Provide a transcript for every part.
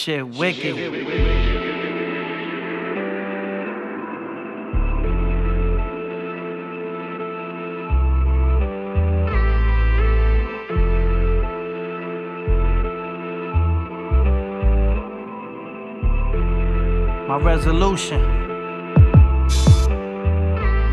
shit wicked. My resolution.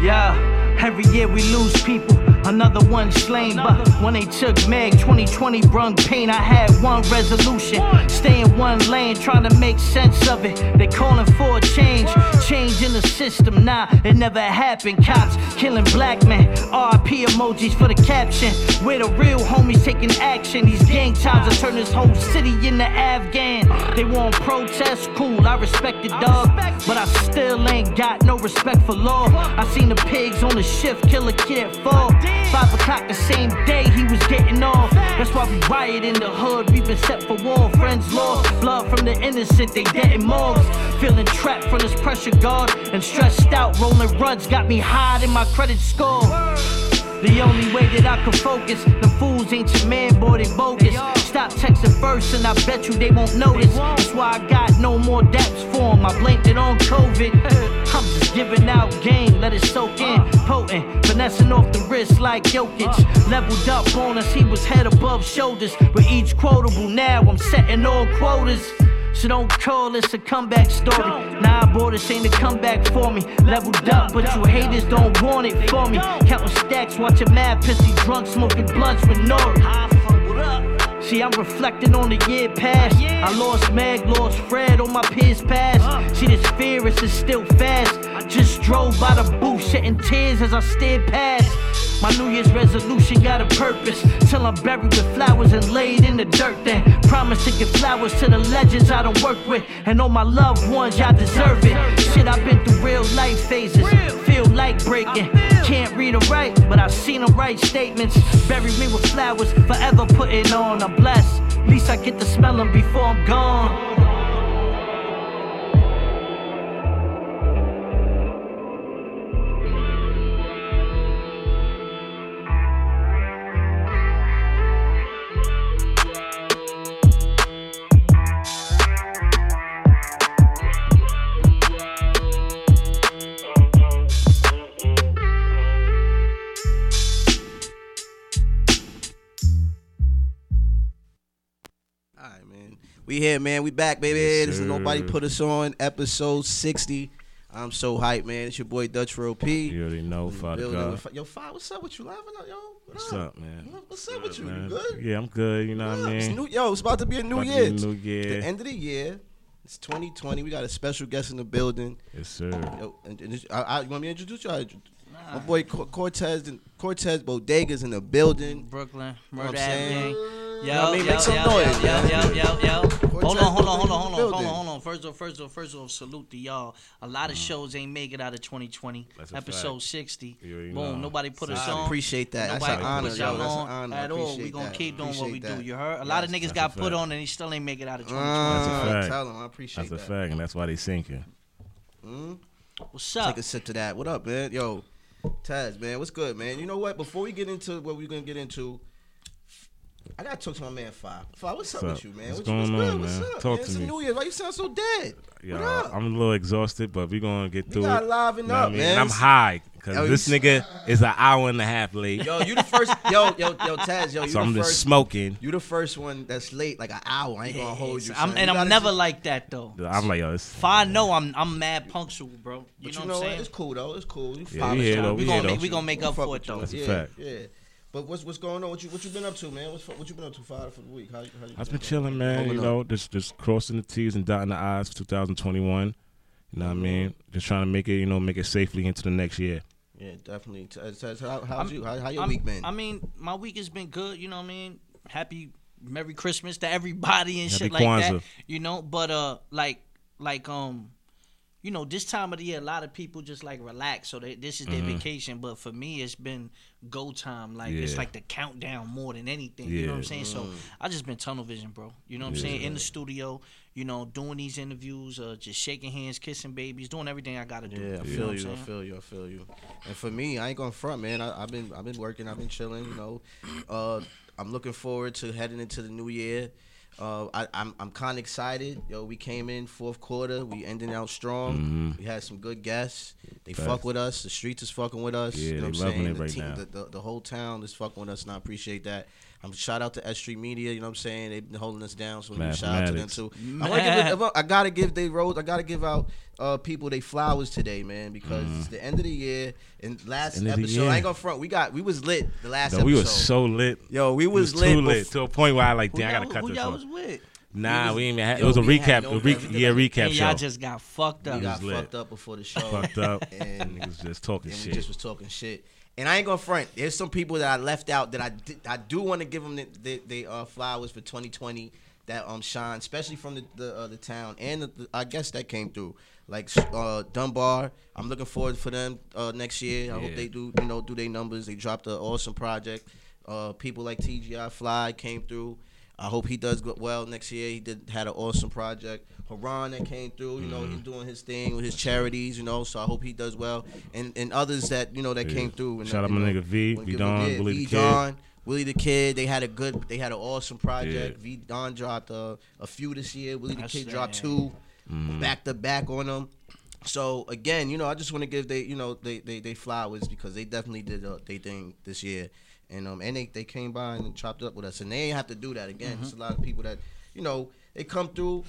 Yeah. Every year we lose people, another one slain, but when they took Meg, 2020 brung pain. I had one resolution, stay in one lane, trying to make sense of it. They calling for a change, change in the system, nah, it never happened. Cops killing black men, RIP emojis for the caption. We're the real homies taking action, these gang times are turning this whole city into Afghan. They want protest, cool, I respect it, dog, but I still ain't got no respect for law. I seen the pigs on the shift, kill a kid at 4, 5 o'clock the same day he was getting off. That's why we riot in the hood, we've been set for war. Friends lost, blood from the innocent, they dead in morgues. Feeling trapped from this pressure guard and stressed out, rolling runs got me high in my credit score. The only way that I can focus, the fools ain't your man, boy, they bogus. Stop texting first and I bet you they won't notice. That's why I got no more daps for them, I blamed it on COVID. I'm just giving out game, let it soak in. Potent, finessing off the wrist like Jokic. Leveled up on us, he was head above shoulders. With each quotable now, I'm setting all quotas. So don't call this a comeback story. Nah, boy, this ain't a comeback for me. Leveled up, but you haters don't want it for me. Counting stacks, watching mad pissy drunk, smoking blunts with Nori. See, I'm reflecting on the year past. I lost Meg, lost Fred, all my peers passed. See, this fierce is still fast. Just drove by the booth, shedding tears as I stared past. My New Year's resolution got a purpose, till I'm buried with flowers and laid in the dirt. Then promise to give flowers to the legends I done worked with, and all my loved ones, y'all deserve it. Shit, I've been through real life phases, feel like breaking. Can't read or write, but I've seen them write statements. Bury me with flowers, forever putting on. I'm blessed, at least I get to smell them before I'm gone. We here, man. We back, baby. Yes, this is Nobody Put Us On, episode 60. I'm so hyped, man. It's your boy Dutch Real P. You already know, Father God. Yo, Father, what's up with you? Laughing up, yo? What's up, man? What's up with you? Man. You good? Yeah, I'm good. You know what I mean? It's about to be a new year. It's the end of the year. It's 2020. We got a special guest in the building. Yes, sir. Yo, you want me to introduce you? My boy Cortez Bodega's in the building. Brooklyn, Murda Ave. Yo, Hold on. First off, salute to y'all. A lot of shows ain't make it out of 2020. Episode 60. Boom. Nobody put us on. I appreciate that. That's an honor. That's an honor. At all. We gonna keep doing what we do. You heard? A lot of niggas got put on and they still ain't make it out of 2020. That's a fact. Tell them I appreciate that. That's a fact, and that's why they sinking. What's up? Take a sip to that. What up, man? Yo. Taz, man, what's good, man? You know what? Before we get into what we're gonna get into, I gotta talk to my man Five. What's up with you, man? What's going on, man? What's up? Talk to me. It's New Year's. Why you sound so dead? Yo, I'm a little exhausted, but we gonna get through it. Gotta liven up, man. And I'm high because this nigga is an hour and a half late. Yo, you the first. Taz. Yo, you so the I'm first, just smoking. You the first one that's late like an hour. I ain't gonna hold you. I'm never like that though. I'm like, yo, it's fine. No, I'm mad punctual, bro. You know what I'm saying? It's cool though. It's cool. We gonna make up for it though. That's a fact. Yeah. But what's going on? What you been up to, man? What you been up to for the week? How you I've been chilling, man. You know, just crossing the T's and dotting the I's for 2021. You know what I mean? Just trying to make it, you know, safely into the next year. Yeah, definitely. How's you? How your week been? I mean, my week has been good. You know what I mean? Happy Merry Christmas to everybody and shit like that. You know, but you know, this time of the year, a lot of people just like relax. So this is their vacation. But for me, it's been go time. Like it's like the countdown more than anything. Yeah. You know what I'm saying? So I just been tunnel vision, bro. You know what I'm saying? In the studio, you know, doing these interviews, just shaking hands, kissing babies, doing everything I gotta do. Yeah, I feel you. And for me, I ain't gonna front, man. I've been working. I've been chilling. You know, I'm looking forward to heading into the new year. I'm kind of excited. Yo, we came in fourth quarter. We ending out strong. Mm-hmm. We had some good guests. They fuck with us. The streets is fucking with us. Yeah, you know what I'm saying? Loving it right now. The whole town is fucking with us, and I appreciate that. Shout out to S Street Media. You know what I'm saying? They've been holding us down, so shout out to them too. I gotta give out people they flowers today, man, because it's the end of the year. And last episode, I ain't gonna front. We was lit the last episode. We was so lit. Yo, we was lit. Too lit to a point where I like, damn, I gotta cut this off. Nah, we didn't even have. It was a recap. Recap show. Y'all just got fucked up. We got fucked up before the show. Fucked up. And niggas just talking shit. We just was talking shit. And I ain't gonna front. There's some people that I left out that I do want to give them the flowers for 2020 that shine, especially from the town and I guess that came through. Like Dunbar, I'm looking forward for them next year. I hope they do their numbers. They dropped an awesome project. People like TGI Fly came through. I hope he does well next year. He had an awesome project. Haran that came through, he's doing his thing with his charities, so I hope he does well. And others that, that came through. And, shout out my nigga V Don, Willie the Kid. V Don, Willie the Kid, they had an awesome project. Yeah. V Don dropped a few this year. Willie the Kid dropped two, back to back on them. So again, I just want to give they flowers because they definitely did their thing this year. And they came by and chopped up with us, and they ain't have to do that again. Mm-hmm. There's a lot of people that they come through,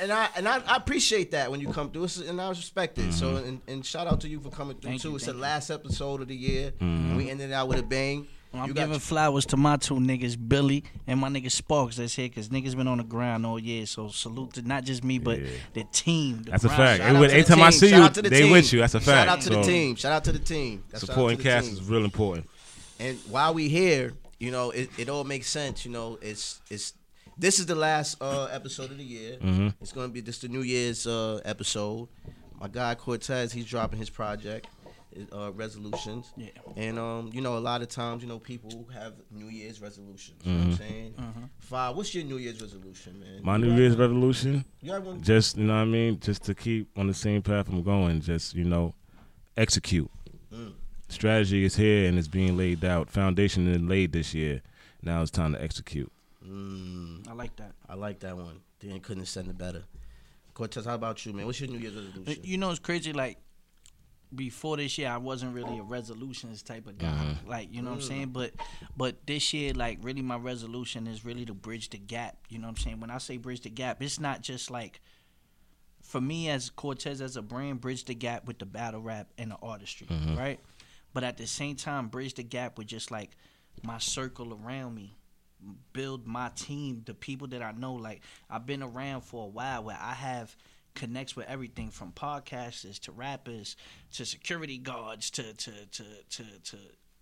and I appreciate that when you come through, and I respect it. Mm-hmm. So and shout out to you for coming through too. It's the last episode of the year, and we ended out with a bang. Well, I'm giving flowers to my two niggas, Billy and my nigga Sparks, that's here, because niggas been on the ground all year. So salute to not just me, but the team. That's a fact. Anytime I see you, they with you. That's a fact. Shout out to the team. Shout out to the team. Supporting cast is real important. And while we here, it all makes sense. This is the last episode of the year. Mm-hmm. It's gonna be the New Year's episode. My guy Cortez, he's dropping his project, resolutions. Yeah. And a lot of times, people have New Year's resolutions. You know what I'm saying? Mm-hmm. Five. What's your New Year's resolution, man? My New Year's resolution? Just just to keep on the same path I'm going. Just execute. Mm. Strategy is here and it's being laid out. Foundation is laid this year. Now it's time to execute. Mm. I like that. I like that one. Dan couldn't send it better. Cortez, how about you, man? What's your New Year's resolution? It's crazy. Like, before this year, I wasn't really a resolutions type of guy. Mm-hmm. Like, what I'm saying? But this year, like, really my resolution is really to bridge the gap. You know what I'm saying? When I say bridge the gap, it's not just like, for me as Cortez, as a brand, bridge the gap with the battle rap and the artistry, right? But at the same time, bridge the gap with just, like, my circle around me. Build my team, the people that I know. Like, I've been around for a while where I have connects with everything from podcasters to rappers to security guards to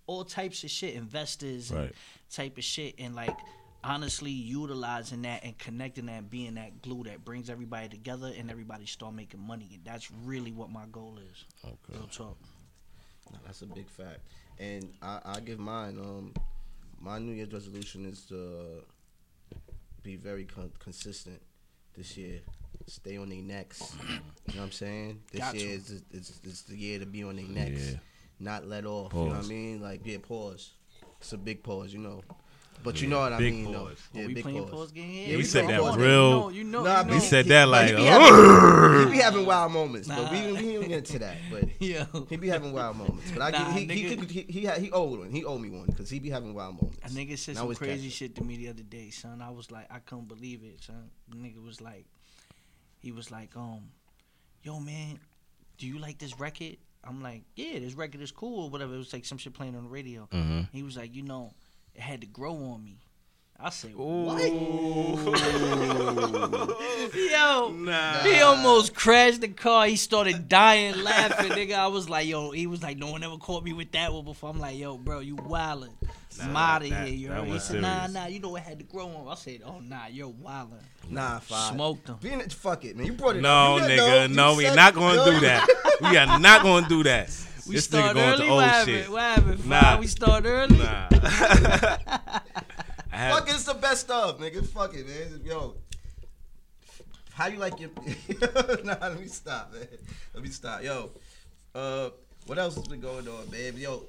all types of shit, investors and type of shit. And, like, honestly utilizing that and connecting that and being that glue that brings everybody together and everybody start making money. And that's really what my goal is. Okay. Real talk. No, that's a big fact, and I give mine. My New Year's resolution is to be very consistent this year. Stay on their necks. You know what I'm saying? This year is the year to be on their necks, not let off. Pause. You know what I mean? Like, pause. It's a big pause, But you know what I mean, though. Yeah, we big playing pause game here. Yeah, we said that real. We said that like. He be having wild moments, but we don't get into that. But he be having wild moments. But he owed me one because he be having wild moments. A nigga said some crazy shit to me the other day, son. I was like, I couldn't believe it, son. The nigga was like, yo man, do you like this record? I'm like, yeah, this record is cool or whatever. It was like some shit playing on the radio. Mm-hmm. He was like, it had to grow on me. I said, what? Yo, he almost crashed the car. He started dying laughing, nigga. I was like, yo, he was like, no one ever caught me with that one before. I'm like, yo, bro, you wildin'. I'm out of here, yo. He said, it had to grow on. I said, oh, nah, you're wildin'. Nah, fuck. Smoked him. Fuck it, man. You brought it up. No, we're not going to do that. We are not going to do that. We this start nigga early? Going to old shit. What happened? Nah. We start early? Nah. Fuck it, it's the best of, nigga. Fuck it, man. Yo, how you like your... Nah, let me stop, man. Yo, What else has been going on, babe? Yo,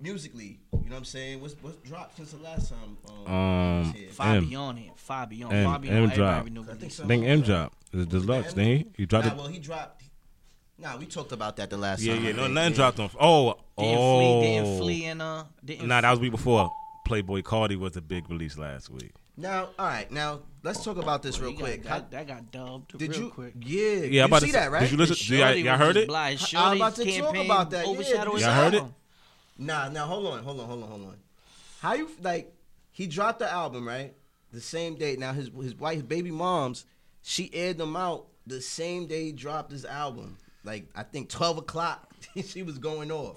musically, you know what I'm saying? What's dropped since the last time? Fabian dropped. I think M dropped. It's Lux, didn't he? He dropped. Well, he dropped. Nah, we talked about that the last time. Yeah, no, nothing dropped on. Didn't Flea. Nah, that was week before. Playboi Carti was the big release last week. Now, all right, now let's talk about this real quick. That got dubbed real quick. Yeah, you see that, right? Did you listen? Y'all heard it? I'm about to talk about that. Y'all heard it? Nah, now hold on. How you like? He dropped the album right the same day. Now his wife, baby moms, she aired them out the same day he dropped his album. Like I think 12:00, she was going off.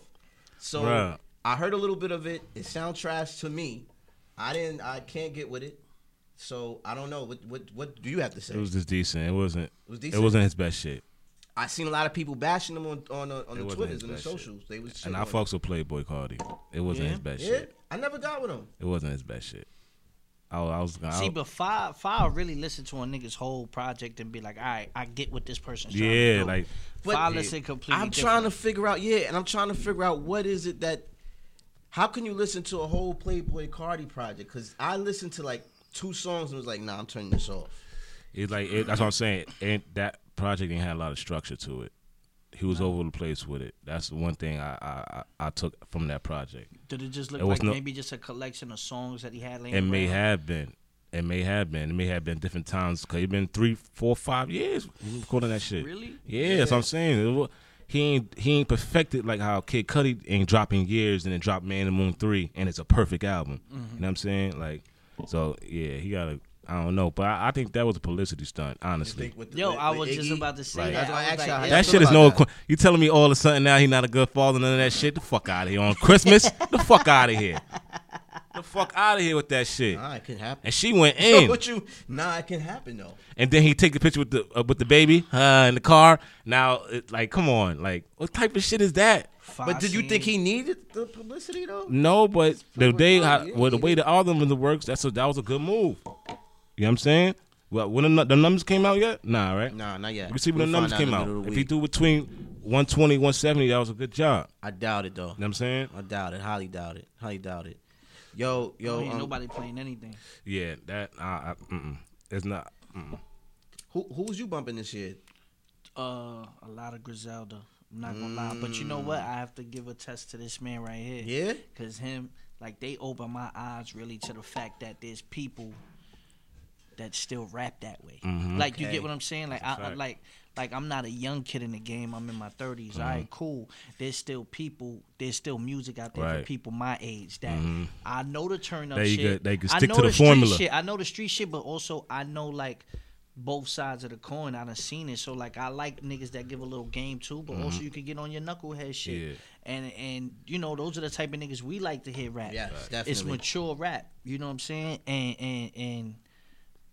So bruh. I heard a little bit of it. It sounds trash to me. I can't get with it. So I don't know. What do you have to say? It was just decent. It wasn't his best shit. I seen a lot of people bashing him on the Twitters and the socials. They was shit. And I fucks with Playboi Carti. It wasn't his best shit. I never got with him. It wasn't his best shit. But Fire really listened to a nigga's whole project and be like, all right, I get what this person's trying to do. Like, Fire listened completely different. I'm trying to figure out what is it that, how can you listen to a whole Playboi Carti project? Because I listened to like 2 songs and was like, nah, I'm turning this off. It's like, that's what I'm saying. And that project didn't have a lot of structure to it. He was over the place with it. That's the one thing I took from that project. Did it just look like maybe just a collection of songs that he had laying around? It may have been different times because it's been 3, 4, 5 years recording that shit. Really? Yeah, that's what I'm saying. He ain't perfected like how Kid Cudi ain't dropping years and then dropped Man in the Moon 3 and it's a perfect album. Mm-hmm. You know what I'm saying? Like, so yeah, he got to. I don't know, but I think that was a publicity stunt, honestly. I was just about to say that. That shit is no. You telling me all of a sudden now he not a good father, none of that shit? The fuck out of here on Christmas. The fuck out of here. The fuck out of here with that shit. Nah, it can happen. And she went in. Nah, it can happen though. And then he take the picture with the baby in the car. Now, come on, what type of shit is that? But did you think he needed the publicity though? No, but the way the algorithm works, that was a good move. You know what I'm saying? Well, when the numbers came out yet? Nah, right? Nah, not yet. You see when the numbers came out. If he threw between 120, 170, that was a good job. I doubt it, though. You know what I'm saying? I doubt it. Highly doubt it. Yo. Ain't nobody playing anything. Yeah, that, it's not. Mm-mm. Who was you bumping this year? A lot of Griselda. I'm not going to lie. But you know what? I have to give a test to this man right here. Yeah? Because him, they opened my eyes, really, to the fact that there's people that still rap that way. Mm-hmm. You get what I'm saying? I'm not a young kid in the game. I'm in my 30s. Mm-hmm. All right, cool. There's still people. There's still music out there for people my age that I know the turn up shit. They can stick to the formula. Shit. I know the street shit, but also I know both sides of the coin. I done seen it. So I like niggas that give a little game too, but also you can get on your knucklehead shit. Yeah. And you know, those are the type of niggas we like to hear rap. Yes, definitely. It's mature rap. You know what I'm saying? And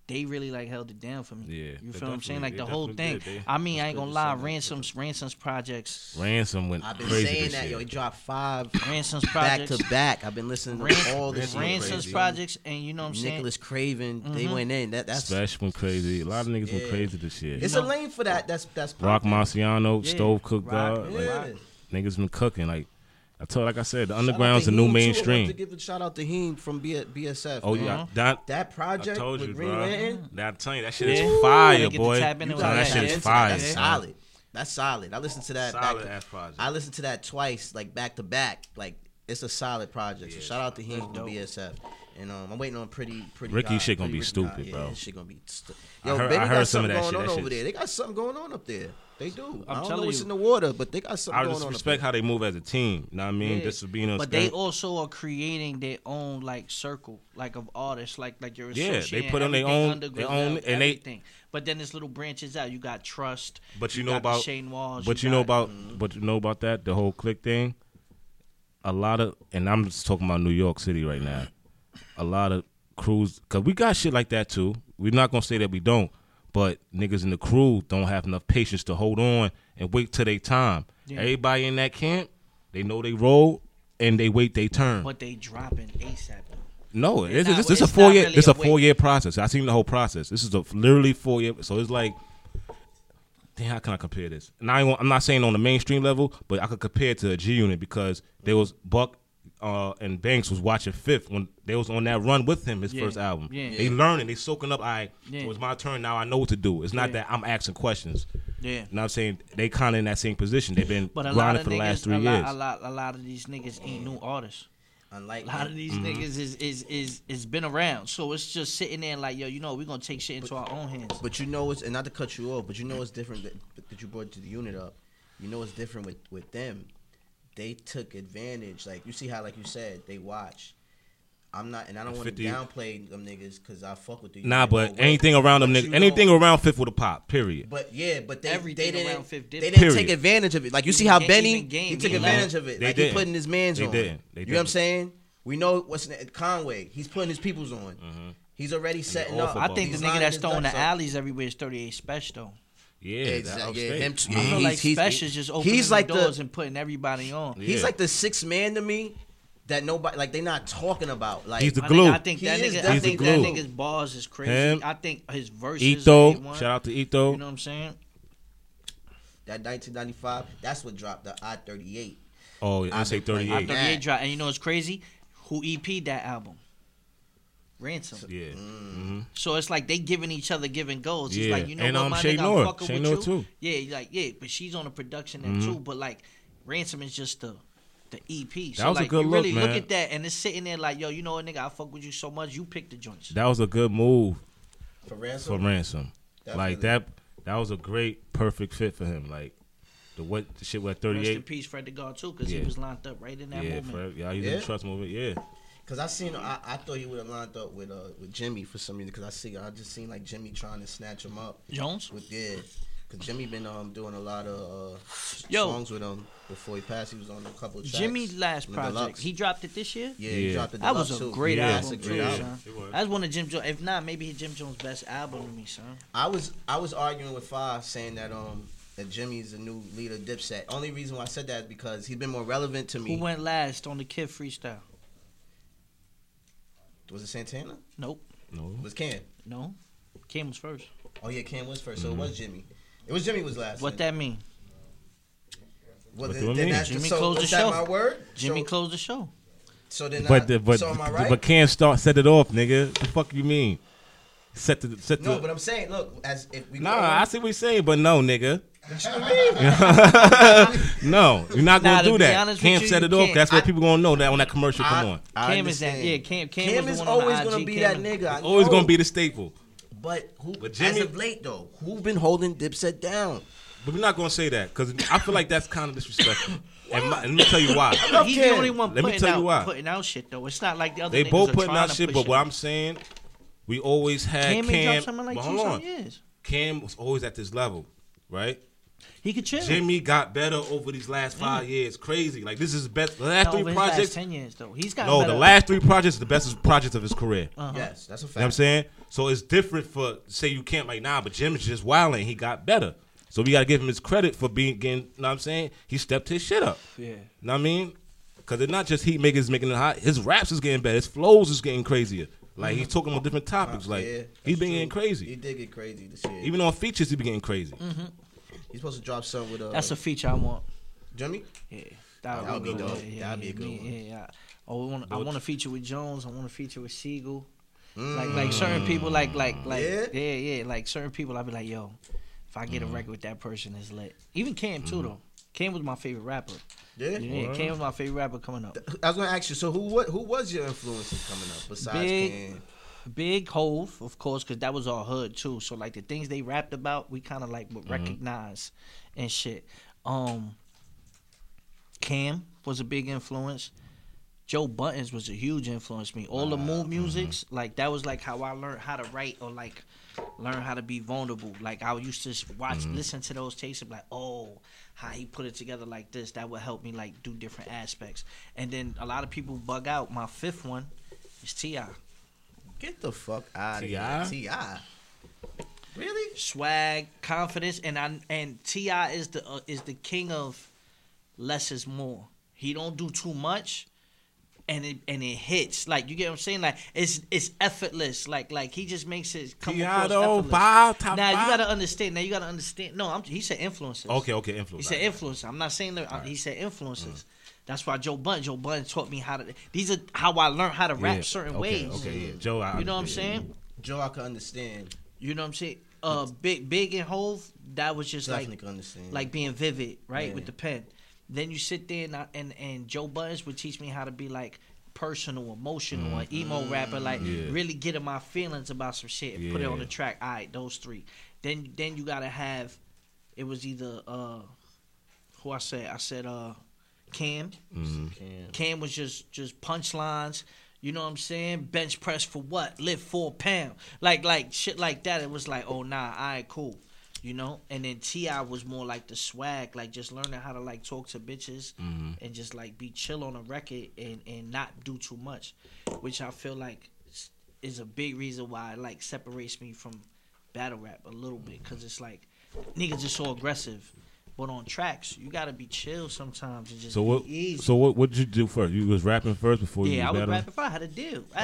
they really held it down for me. Yeah, you feel what I'm saying? The whole thing. I ain't gonna lie. Ransom's projects. Ransom went crazy. I've been saying that, yo. He dropped 5 Ransom's projects back to back. I've been listening to all this. Ransom's projects, and you know what I'm saying. Nicholas Craven, they went in. That's Special went crazy. A lot of niggas went crazy this year. It's a lane for that. That's Rock Marciano, Stove Cook God. Niggas been cooking I said, the underground's the new mainstream. I have to give a shout out to Heem from BSF. Oh man. Yeah, that project. I told you, bro. I'm telling you, that shit is fire, boy. That shit is fire. That's solid. That's solid. I listened to that. Solid ass project. I listened to that twice, back to back. It's a solid project. So shout out to Heem from BSF. And I'm waiting on pretty. Ricky shit gonna be stupid, bro. Yeah, shit gonna be stupid. Yo, I heard some of that shit. Over there, they got something going on up there. They do. I don't know what's in the water, but they got something going on. I just respect how they move as a team. You know what I mean? Yeah. This is being a. But they also are creating their own circle, of artists, like your association. Yeah, they put on their own and everything. But then there's little branches out. You got Trust. But you know about Shane Walls. But you know about that, the whole click thing. A lot of, and I'm just talking about New York City right now. A lot of crews, because we got shit like that too. We're not going to say that we don't, but niggas in the crew don't have enough patience to hold on and wait till their time. Yeah. Everybody in that camp, they know they roll and they wait their turn. But they dropping ASAP. No, it's a four-year process. I seen the whole process. This is literally 4 years. So it's damn, how can I compare this? And I'm not saying on the mainstream level, but I could compare it to a G Unit because there was Buck and Banks was watching Fifth when they was on that run with him, his first album. Yeah. They learning, they soaking up. So it's my turn now. I know what to do. It's not that I'm asking questions. Yeah, you know what I'm saying? They kind of in that same position. They've been grinding for the last 3 years. A lot of these niggas ain't new artists. Unlike a lot of these niggas is been around, so it's just sitting there like, yo, you know, we're gonna take shit into our own hands. But you know it's, and not to cut you off, but you know it's different that you brought to the unit up. You know it's different with them. They took advantage. Like you see how, like you said, they watch. I'm not, and I don't want to downplay them niggas because I fuck with you. Nah, but anything around them niggas, anything around Fifth with a pop, period. But yeah, but they didn't take advantage of it. Like you see how Benny, he took advantage of it. Like he putting his mans on. They didn't. You know what I'm saying? We know what's Conway. He's putting his peoples on. He's already setting up. I think the nigga that's throwing the alleys everywhere is 38 Special though. Yeah, exactly. Yeah, him too. I feel like Special's just opening the doors and putting everybody on. He's like the sixth man to me. That nobody, like, they not talking about. Like, he's the glue. I think that nigga's bars is crazy. I think his verses. Ito, shout out to Ito. You know what I'm saying? That 1995, that's what dropped the I-38. Oh, yeah, I say 38. I-38 dropped, and you know what's crazy? Who EP'd that album? Ransom. Yeah. So it's like they giving each other giving goals. It's like, you know, and, what, my Shay nigga, Nord. I'm fucking Shay with Nord you. Too. Yeah, like, yeah, but she's on the production end too. But like, Ransom is just the EP. So that was like, a good look, man. You really look at that, and it's sitting there like, yo, you know what, nigga, I fuck with you so much, you pick the joints. That was a good move for Ransom. Definitely. Like that was a great, perfect fit for him. Like the shit with 38. Rest in peace, Fred the God too, because he was lined up right in that moment. Fred, yeah, he's in the trust movement. Yeah. Because I thought he would have lined up with Jimmy for some reason. Because I just seen like Jimmy trying to snatch him up. Jones. With because Jimmy been doing a lot of songs with him before he passed. He was on a couple of tracks. Jimmy's last project, Lux. He dropped it this year? Yeah, he dropped it this year. That was a great album, too. That's one of Jim Jones. If not, maybe Jim Jones' best album to me, son. I was arguing with Five saying that Jimmy's the new leader of Dipset. Only reason why I said that is because he's been more relevant to me. Who went last on the Kid Freestyle? Was it Santana? Nope. No. Was Cam? No. Cam was first. Oh, yeah, Cam was first, so it was Jimmy. It was Jimmy was last. What that mean? Well, what do you mean? Jimmy closed the show. My word? Jimmy closed the show. So then, am I right? But Cam set it off, nigga. What the fuck you mean? No, but I'm saying, look, as if we. Nah, I see what you're saying, but no, nigga. No, you're not gonna do that. Cam set it off. That's what people gonna know that when that commercial come on. Cam is that? Yeah, Cam is always gonna be that nigga. Always gonna be the staple. But Jimmy, as of late, though, who been holding Dipset down? But we're not going to say that because I feel like that's kind of disrespectful. And let me tell you why. He's the only one putting out shit, though. It's not like the other niggas are trying to push it. They both putting out shit, but what I'm saying, we always had Cam. Cam was always at this level, right? He could chill. Jimmy got better over these last 5 years. Crazy. Like, this is best. The last three projects. Last 10 years, though. He's got better. The last three projects are the best projects of his career. Yes, that's a fact. You know what I'm saying? So it's different for, say, you can't like, nah, but Jim's just wilding. He got better. So we got to give him his credit for getting, you know what I'm saying? He stepped his shit up. Yeah. You know what I mean? Because it's not just Heatmaker's making it hot. His raps is getting better. His flows is getting crazier. Like, he's talking on different topics. Like, he's been getting crazy. He did get crazy this year. Even on features, he been getting crazy. He's supposed to drop something with that's a feature I want. Jimmy? Yeah. That would be dope. That would be a good one. Yeah. I want to feature with Jones. I want to feature with Siegel. Like certain people, like certain people, I'll be like, yo, if I get a record with that person, it's lit. Even Cam too, though. Cam was my favorite rapper. Yeah, Cam was my favorite rapper coming up. I was gonna ask you, so who was your influences coming up besides Cam? Big Hove, of course, because that was our hood too. So like the things they rapped about, we kind of like would recognize and shit. Cam was a big influence. Joe Buttons was a huge influence to me. All the Mood musics, like that was like how I learned how to write or like learn how to be vulnerable. Like I used to watch, listen to those tapes and be like, oh, how he put it together like this. That would help me like do different aspects. And then a lot of people bug out. My fifth one is T.I. Get the fuck out of here. T.I. Really? Swag, confidence, and T.I. is the king of less is more. He don't do too much. and it hits. Like, you get what I'm saying? Like, it's effortless. Like he just makes it come across effortless. You gotta understand. No, he said influencers. Okay, influencers. He said influencers. I'm not saying that. Right. He said influencers. Mm. That's why Joe Budden taught me how to. These are how I learned how to rap certain ways. Joe, you know what I'm saying? Joe, I can understand. You know what I'm saying? Big and Hove, that was just like being vivid, right, with the pen. Then you sit there and Joe Budden would teach me how to be like personal, emotional, or emo rapper, like really get in my feelings about some shit and put it on the track. All right, those three. Then you gotta have. It was either who I said. I said Cam. Mm-hmm. Cam was just punchlines. You know what I'm saying? Bench press for what? Lift 4 pound. Like shit like that. It was like, oh nah, all right, cool. You know? And then T.I. was more like the swag, like just learning how to like talk to bitches and just like be chill on a record and not do too much, which I feel like is a big reason why it like separates me from battle rap a little bit, because it's like niggas is so aggressive. But on tracks, you gotta be chill sometimes and just be easy. So what did you do first? You was rapping first before you was battling? Yeah, I was rapping first. I had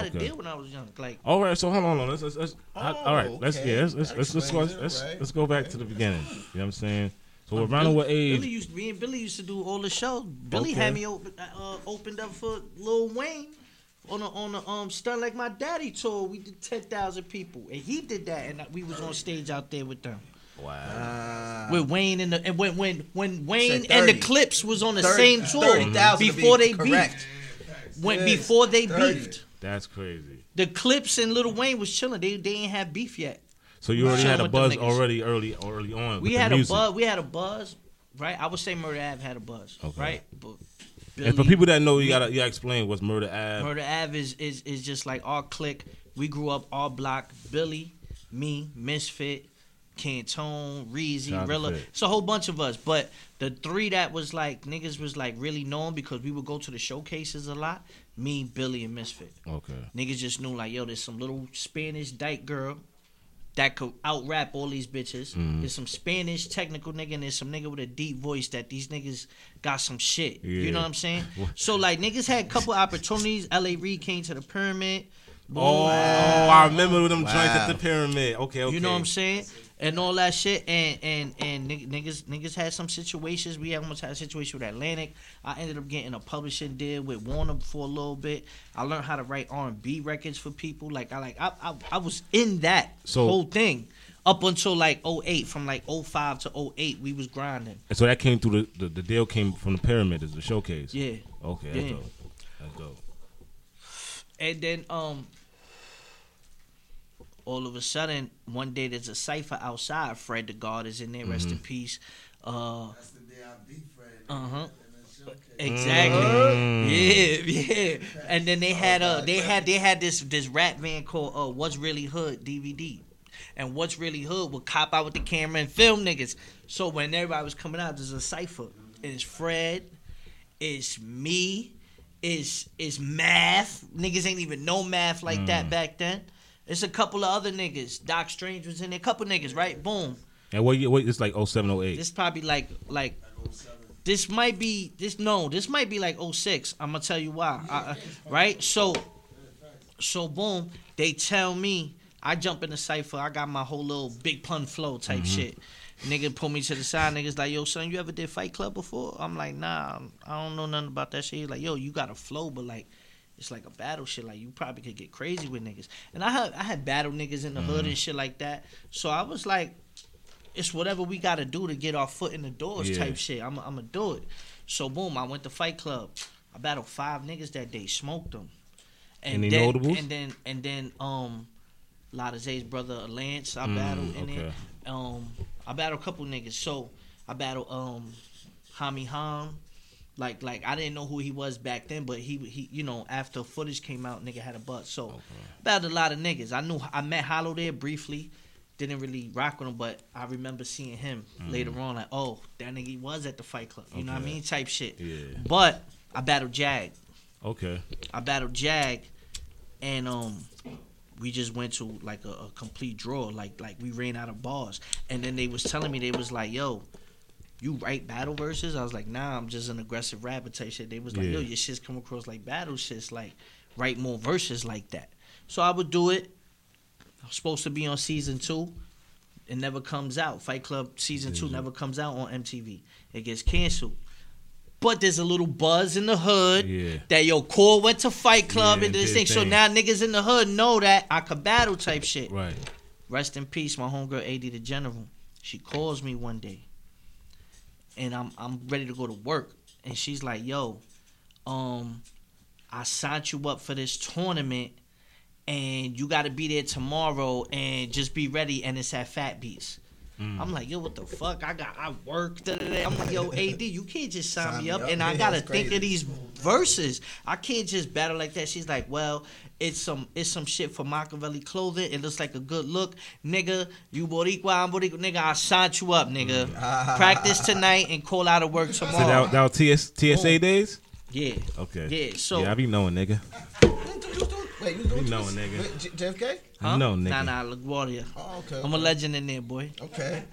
a deal. When I was young. Like, all right, so hold on. Let's go back to the beginning. You know what I'm saying? So around what age? Billy used to do all the shows. Billy had me opened up for Lil Wayne on the Stunt Like My Daddy tour. We did 10,000 people, and he did that, and we was on stage out there with them. Wow. With Wayne when Wayne and the Clips was on the same tour before they beefed. Before they beefed. That's crazy. The Clips and Lil Wayne was chilling. They didn't have beef yet. So you already had a buzz already early on. We had music. We had a buzz, right? I would say Murda Ave had a buzz, right? But Billy, and for people that know, you gotta explain what's Murda Ave. Murda Ave is just like our clique. We grew up our block. Billy, me, Misfit, Cantone, Reezy, Rilla. It's a whole bunch of us. But the three that was like, niggas was like really known because we would go to the showcases a lot. Me, Billy, and Misfit. Okay. Niggas just knew like, yo, there's some little Spanish dyke girl that could out-rap all these bitches. Mm-hmm. There's some Spanish technical nigga, and there's some nigga with a deep voice that these niggas got some shit. Yeah. You know what I'm saying? So like, niggas had a couple opportunities. L.A. Reid came to the Pyramid. Boom. Oh, I remember them joints at the Pyramid. Okay. You know what I'm saying? And all that shit, and niggas had some situations. We almost had a situation with Atlantic. I ended up getting a publishing deal with Warner for a little bit. I learned how to write R&B records for people. I was in that whole thing up until like 2008. From like 2005 to 2008, we was grinding. And so that came through the deal came from the Pyramid as the showcase. Yeah. Okay. Yeah. That's dope. And then all of a sudden, one day there's a cypher outside. Fred the God is in there. Mm-hmm. Rest in peace. That's the day I beat Fred. Exactly. Yeah. And then they had they had this rap van called What's Really Hood DVD, and What's Really Hood would cop out with the camera and film niggas. So when everybody was coming out, there's a cypher. It's Fred. It's me. It's Math. Niggas ain't even know Math like that back then. It's a couple of other niggas. Doc Strange was in there. A couple niggas, right? Boom. And what it's like 07, 08. This probably like 07. This might be like 06. I'm going to tell you why. Right? So boom, they tell me. I jump in the cypher. I got my whole little Big Pun flow type shit. Nigga pull me to the side. Niggas like, yo, son, you ever did Fight Club before? I'm like, nah, I don't know nothing about that shit. He's like, yo, you got a flow, but like, it's like a battle shit. Like, you probably could get crazy with niggas. And I had battle niggas in the hood and shit like that. So I was like, it's whatever we got to do to get our foot in the doors type shit. I'm going to do it. So, boom, I went to Fight Club. I battled 5 niggas that day. Smoked them. And then Ladaze's brother, Lance, I battled in there. I battled a couple niggas. So I battled Hami Ham. Like I didn't know who he was back then, but he you know, after footage came out, nigga had a butt. So about a lot of niggas. I met Hollow there briefly, didn't really rock with him, but I remember seeing him later on, like, oh, that nigga was at the Fight Club. You know what I mean? Type shit. Yeah. But I battled Jag. Okay. I battled Jag, and we just went to like a complete draw. Like we ran out of bars. And then they was telling me, they was like, yo, you write battle verses? I was like, nah, I'm just an aggressive rapper type shit. They was like, yo, your shit's come across like battle shits. Like, write more verses like that. So I would do it. I was supposed to be on season 2. It never comes out. Fight Club season 2 never comes out on MTV. It gets canceled. But there's a little buzz in the hood that yo Cole went to Fight Club and this thing. So now niggas in the hood know that I could battle type shit. Right. Rest in peace, my homegirl AD the General. She calls me one day, and I'm ready to go to work, and she's like, yo, I signed you up for this tournament, and you gotta be there tomorrow, and just be ready. And it's at Fat Beats. I'm like, yo, what the fuck? I work. I'm like, yo, AD, you can't just sign me up. And I gotta think of these verses. I can't just battle like that. She's like, well, it's some shit for Machiavelli clothing. It looks like a good look, nigga. You Boricua, I'm Boricua, nigga. I signed you up, nigga. Practice tonight and call out of work tomorrow. So that was TSA days. Yeah. Okay. Yeah. So I be knowing, nigga. Wait, you know a nigga. JFK? Huh? No, nigga. Nah, LaGuardia. Oh, okay. I'm a legend in there, boy. Okay.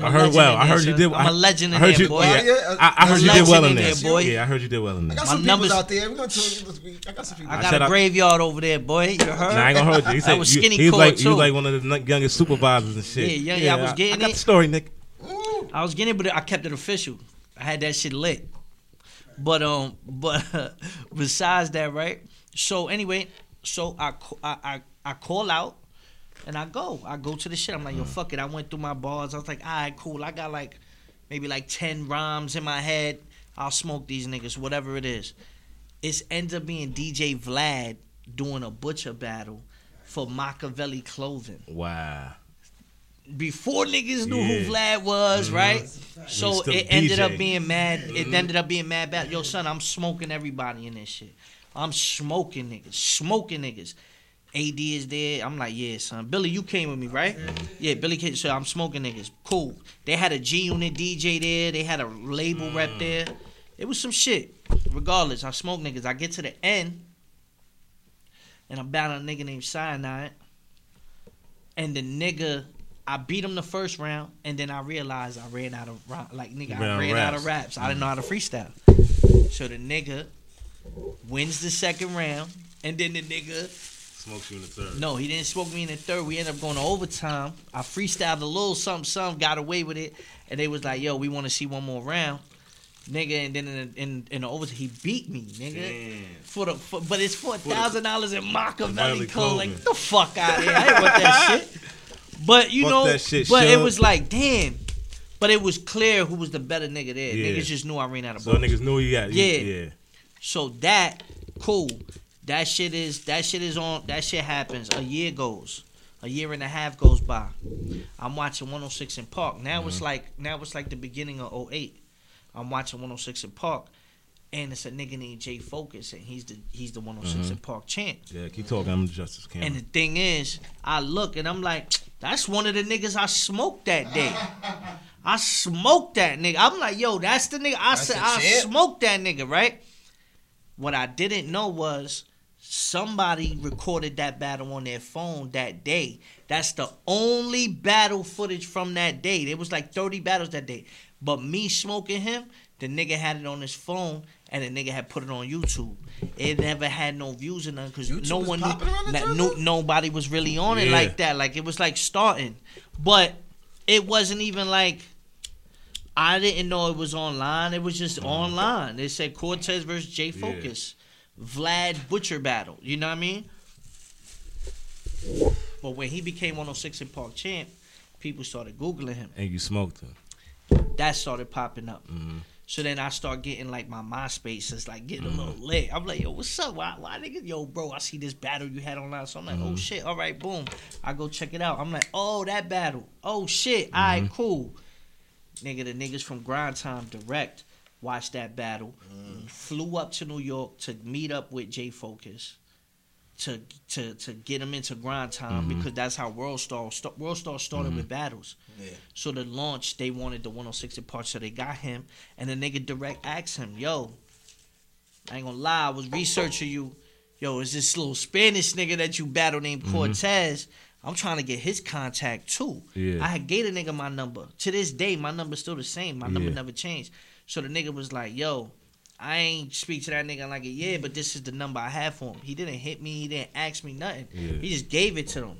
I heard you did well. I'm a legend in there, boy. I heard you did well in there, boy. Yeah, I heard you did well in there. I got some numbers out there. We're gonna tell you this week. I got some people. I got a graveyard over there, boy. You heard? Nah, I ain't gonna hurt you. I was skinny core, like, too. You was like one of the youngest supervisors and shit. Yeah, I was getting it. I got the story, nigga. I was getting it, but I kept it official. I had that shit lit. But besides that, right? So anyway, I call out and I go to the shit. I'm like, yo, fuck it. I went through my bars. I was like, all right, cool. I got like maybe like 10 rhymes in my head. I'll smoke these niggas, whatever it is. It ends up being DJ Vlad doing a butcher battle for Machiavelli clothing. Wow. Before niggas knew who Vlad was, right? So it ended up being mad. It ended up being mad battle. Yo, son, I'm smoking everybody in this shit. I'm smoking niggas. AD is there. I'm like, yeah, son. Billy, you came with me, right? Yeah, Billy came. So I'm smoking niggas. Cool. They had a G-Unit DJ there. They had a label rep there. It was some shit. Regardless, I smoke niggas. I get to the end, and I'm battling a nigga named Cyanide. And the nigga, I beat him the first round, and then I realized I ran out of rap. Like, nigga, I ran out of raps. I didn't know how to freestyle. So the nigga wins the second round, and then the nigga smokes you in the third. No, he didn't smoke me in the third. We end up going to overtime. I freestyled a little something, got away with it, and they was like, "Yo, we want to see one more round, nigga." And then in the overtime, he beat me, nigga. Damn. But it's $4,000 in Machiavelli code. Like, get the fuck out of here! I ain't want that shit. But you fuck know, that shit, but it was like, damn. But it was clear who was the better nigga there. Yeah. Niggas just knew I ran out of. So niggas knew you got. Yeah. So that, cool. That shit happens. A year and a half goes by. I'm watching 106 and Park. Now it's like the beginning of 2008. I'm watching 106 and Park, and it's a nigga named Jay Focus, and he's the 106 and Park champ. Yeah, keep talking. I'm Justice Cam'ron. And the thing is, I look and I'm like, that's one of the niggas I smoked that day. I smoked that nigga. I'm like, yo, that's the nigga. I smoked that nigga, right? What I didn't know was somebody recorded that battle on their phone that day. That's the only battle footage from that day. There was like 30 battles that day. But me smoking him, the nigga had it on his phone, and the nigga had put it on YouTube. It never had no views or nothing because no one knew. Nobody was really on it like that. Like, it was like starting. But it wasn't even like, I didn't know it was online. It was just online. They said Cortez versus Jay Focus. Yeah. Vlad Butcher battle. You know what I mean? But when he became 106 and Park champ, people started Googling him. And you smoked him. That started popping up. Mm-hmm. So then I start getting like my MySpace is like getting a little lit. I'm like, yo, what's up? Why nigga? Yo, bro, I see this battle you had online. So I'm like, oh, shit. All right, boom. I go check it out. I'm like, oh, that battle. Oh, shit. All right, cool. Nigga, the niggas from Grind Time, Direct, watched that battle, flew up to New York to meet up with Jay Focus to get him into Grind Time because that's how Worldstar started with battles. Yeah. So the launch, they wanted the 106 and Park, so they got him. And the nigga Direct asked him, yo, I ain't gonna lie, I was researching you. Yo, is this little Spanish nigga that you battle named Cortez? I'm trying to get his contact too. Yeah. I gave a nigga my number. To this day, my number's still the same. My number never changed. So the nigga was like, yo, I ain't speak to that nigga like a year, but this is the number I have for him. He didn't hit me. He didn't ask me nothing. Yeah. He just gave it to them.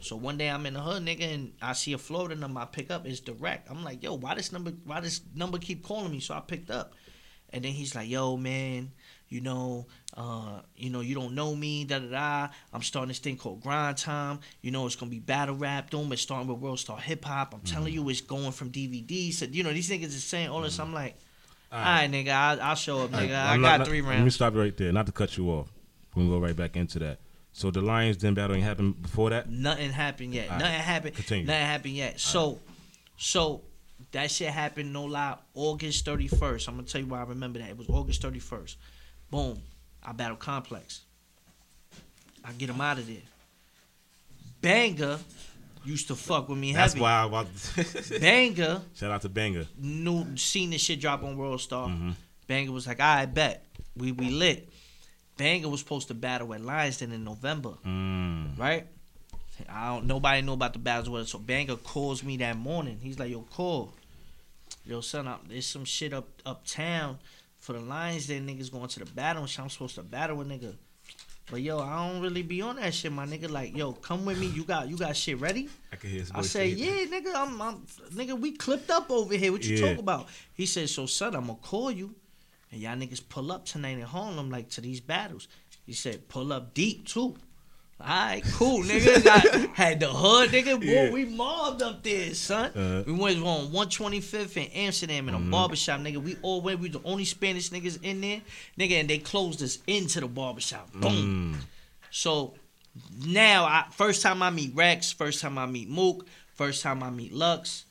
So one day I'm in the hood, nigga, and I see a Florida number I pick up. It's Direct. I'm like, yo, why this number keep calling me? So I picked up. And then he's like, yo, man, you don't know me, da-da-da. I'm starting this thing called Grind Time. You know, it's going to be battle rap. Doom. It's starting with Worldstar Hip Hop. I'm telling you, it's going from DVDs. So, these niggas is saying all this. I'm like, all right, nigga, I'll show up, nigga. I got 3 rounds. Let me stop right there. Not to cut you off. We're going to go right back into that. So the Lions Den battle ain't happened before that? Nothing happened yet. Right. Nothing happened. Continue. Nothing happened yet. All so that shit happened, no lie, August 31st. I'm going to tell you why I remember that. It was August 31st. Boom. I battle Complex. I get him out of there. Banger used to fuck with me heavy. That's why I was... Banger. Shout out to Banger. Seen this shit drop on Worldstar. Mm-hmm. Banger was like, I bet. We lit. Banger was supposed to battle at Lions Den in November, right? Nobody knew about the battles with us, so Banger calls me that morning. He's like, yo, call. Yo, son, there's some shit uptown for the Lions Den niggas going to the battle, and I'm supposed to battle a nigga. But, yo, I don't really be on that shit, my nigga. Like, yo, come with me. You got shit ready? I can hear his voice. I say, yeah, nigga, nigga, we clipped up over here. What you talking about? He said, so, son, I'm going to call you. And y'all niggas pull up tonight at Harlem, like, to these battles. He said, pull up deep, too. All right, cool, nigga. Had the hood, nigga. Boy, we mobbed up there, son. We went on 125th in Amsterdam in a barbershop, nigga. We all went. We the only Spanish niggas in there, nigga, and they closed us into the barbershop. Boom. So now, first time I meet Rex, first time I meet Mook, first time I meet Lux.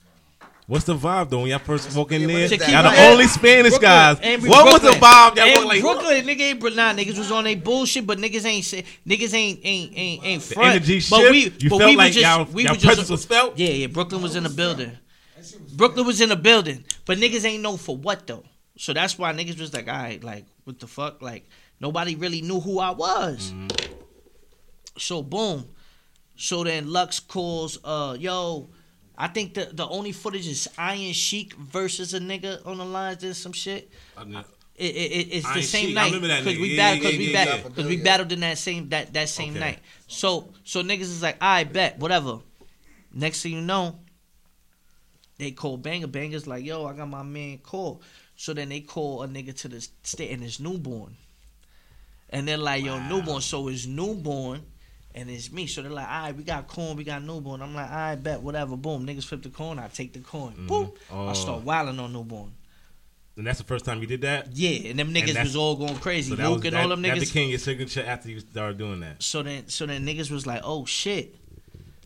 What's the vibe, though, when y'all first walk in there? Y'all the only Spanish guys. What was the vibe y'all were like? Brooklyn, nigga, nah, niggas was on they bullshit, but niggas ain't front. Energy shift, y'all presence was felt? Yeah, Brooklyn was in the building. Brooklyn was in the building, but niggas ain't know for what, though. So that's why niggas was like, all right, like, what the fuck? Like, nobody really knew who I was. So, boom. So then Lux calls, yo... I think the only footage is Iron Sheik versus a nigga on the Lions Den some shit. It's the same Sheik. Night because we battled in that same okay. night. So niggas is like, I bet whatever. Next thing you know, they call Banger. Banger's like, yo, I got my man call. So then they call a nigga to the state and it's Newborn, and they're like, yo, wow. Newborn. So it's Newborn. And it's me. So they're like, all right, we got corn, we got Newborn. I'm like, all right, bet, whatever. Boom. Niggas flip the corn, I take the corn. Boom. I start wilding on Newborn. And that's the first time you did that? Yeah. And them niggas was all going crazy. So Luke and all them niggas. That became your signature after you started doing that. So then niggas was like, oh, shit.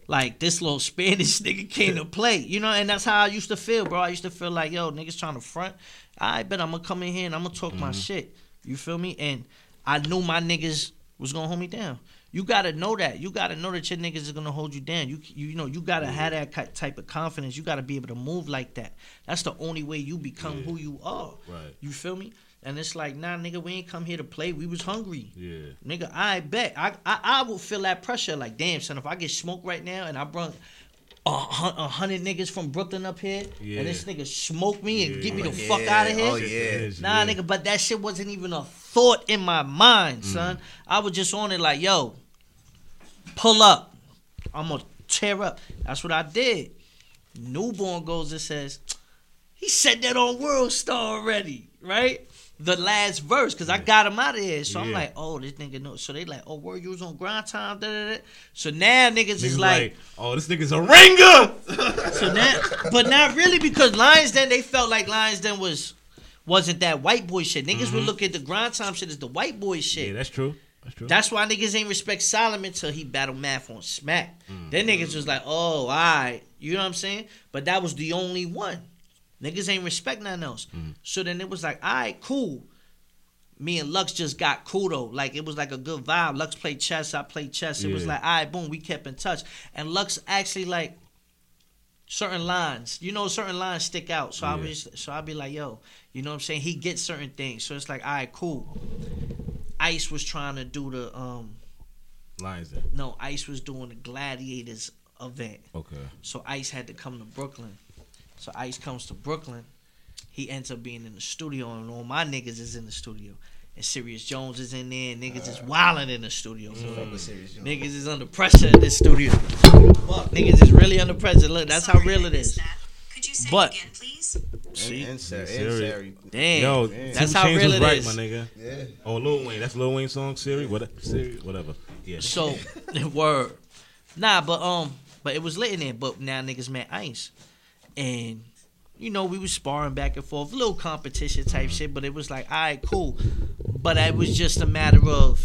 Like, this little Spanish nigga came to play. You know, and that's how I used to feel, bro. I used to feel like, yo, niggas trying to front. All right, bet, I'm going to come in here and I'm going to talk my shit. You feel me? And I knew my niggas was going to hold me down. You gotta know that. You gotta know that your niggas is gonna hold you down. You gotta have that type of confidence. You gotta be able to move like that. That's the only way you become who you are. Right. You feel me? And it's like, nah, nigga, we ain't come here to play. We was hungry. Yeah. Nigga, I bet I would feel that pressure. Like, damn, son, if I get smoked right now and I brought 100 niggas from Brooklyn up here, and this nigga smoked me and get me the fuck out of here. Oh, yeah. Nah, nigga, but that shit wasn't even a thought in my mind, son. I was just on it like, yo, pull up. I'm gonna tear up. That's what I did. Newborn goes and says, he said that on Worldstar already, right? The last verse, because I got him out of here. So I'm like, oh, this nigga knows. So they like, oh, word, you was on Grind Time, da-da-da. So now niggas is like, oh, this nigga's a ringer. So now, but not really, because Lions Den, they felt like Lions Den wasn't that white boy shit. Niggas would look at the Grind Time shit as the white boy shit. Yeah, that's true. That's why niggas ain't respect Solomon until he battled Math on Smack. Then niggas was like, oh, all right. You know what I'm saying? But that was the only one. Niggas ain't respect nothing else. So then it was like, all right, cool. Me and Lux just got cool, though. Like, it was like a good vibe. Lux played chess. I played chess. It was like, all right, boom, we kept in touch. And Lux actually, like, certain lines. You know, certain lines stick out. So I'd be like, yo, you know what I'm saying? He gets certain things. So it's like, all right, cool. Ice was trying to do the Lions Den. No, Ice was doing the Gladiators event. Okay. So Ice had to come to Brooklyn. So Ice comes to Brooklyn. He ends up being in the studio, and all my niggas is in the studio. And Sirius Jones is in there, and niggas is wilding in the studio. Niggas is under pressure in this studio. Fuck, niggas is really under pressure. Look, that's how real it is. Could you say it again, please? See? Siri. Damn. Yo, that's how real it is. My nigga. Yeah. Oh, Lil Wayne. That's Lil Wayne's song, Siri. Whatever. Yeah. So, word. Nah, but it was lit in there. But now niggas met Ice. And, you know, we was sparring back and forth. Little competition type shit. But it was like, all right, cool. But it was just a matter of...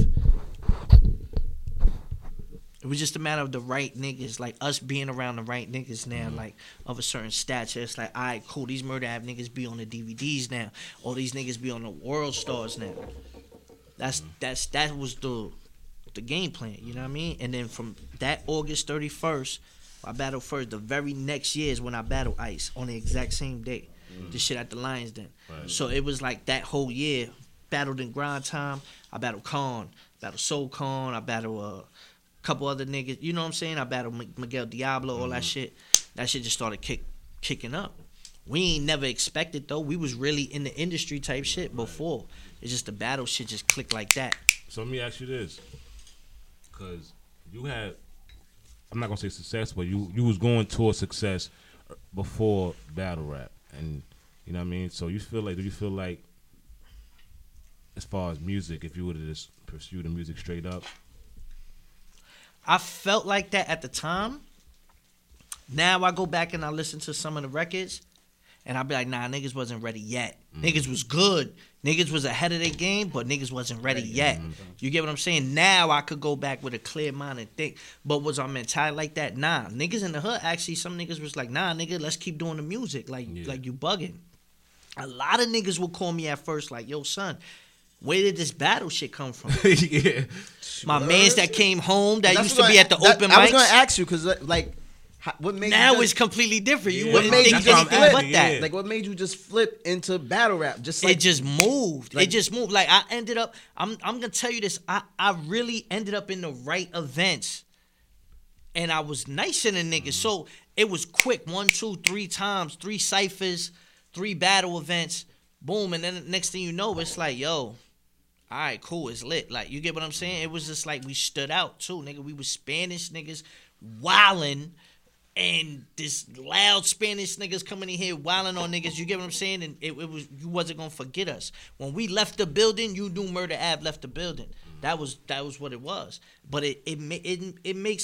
It was just a matter of the right niggas, like us being around the right niggas now, like of a certain stature. It's like, all right, cool, these Murda Ave niggas be on the DVDs now, or these niggas be on the Worldstars now. That was the game plan, you know what I mean? And then from that August 31st, I battled first. The very next year is when I battled Ice on the exact same day. The shit at the Lions Den. Right. So it was like that whole year, battled in Grind Time. I battled Khan, battled Soul Khan, I battled couple other niggas, you know what I'm saying? I battled Miguel Diablo, all that shit. That shit just started kicking up. We ain't never expected, though. We was really in the industry type shit before. It's just the battle shit just clicked like that. So let me ask you this. Because you had, I'm not going to say success, but you was going towards success before battle rap. And, you know what I mean? So do you feel like, as far as music, if you were to just pursue the music straight up, I felt like that at the time. Now I go back and I listen to some of the records, and I be like, nah, niggas wasn't ready yet. Niggas was good. Niggas was ahead of their game, but niggas wasn't ready yet. You get what I'm saying? Now I could go back with a clear mind and think, but was I mentality like that? Nah. Niggas in the hood, actually, some niggas was like, nah, nigga, let's keep doing the music. Like you bugging. A lot of niggas would call me at first like, yo, son, where did this battle shit come from? Yeah. My mans that came home that used to be at the open mics. I was going to ask you because, like, what made now you it's completely different. Yeah. You wouldn't think anything but that. Yeah. Like, what made you just flip into battle rap? Just like, it just moved. Like, it just moved. Like, I ended up. I'm gonna tell you this. I really ended up in the right events, and I was nice in the niggas. So it was quick. 1, 2, 3 times, 3 ciphers, 3 battle events. Boom, and then the next thing you know, it's like, yo. All right, cool, it's lit. Like, you get what I'm saying? It was just like we stood out, too, nigga. We was Spanish niggas wilding, and this loud Spanish niggas coming in here wilding on niggas. You get what I'm saying? And it was, you wasn't going to forget us. When we left the building, you knew Murda Ave left the building. That was what it was. But it makes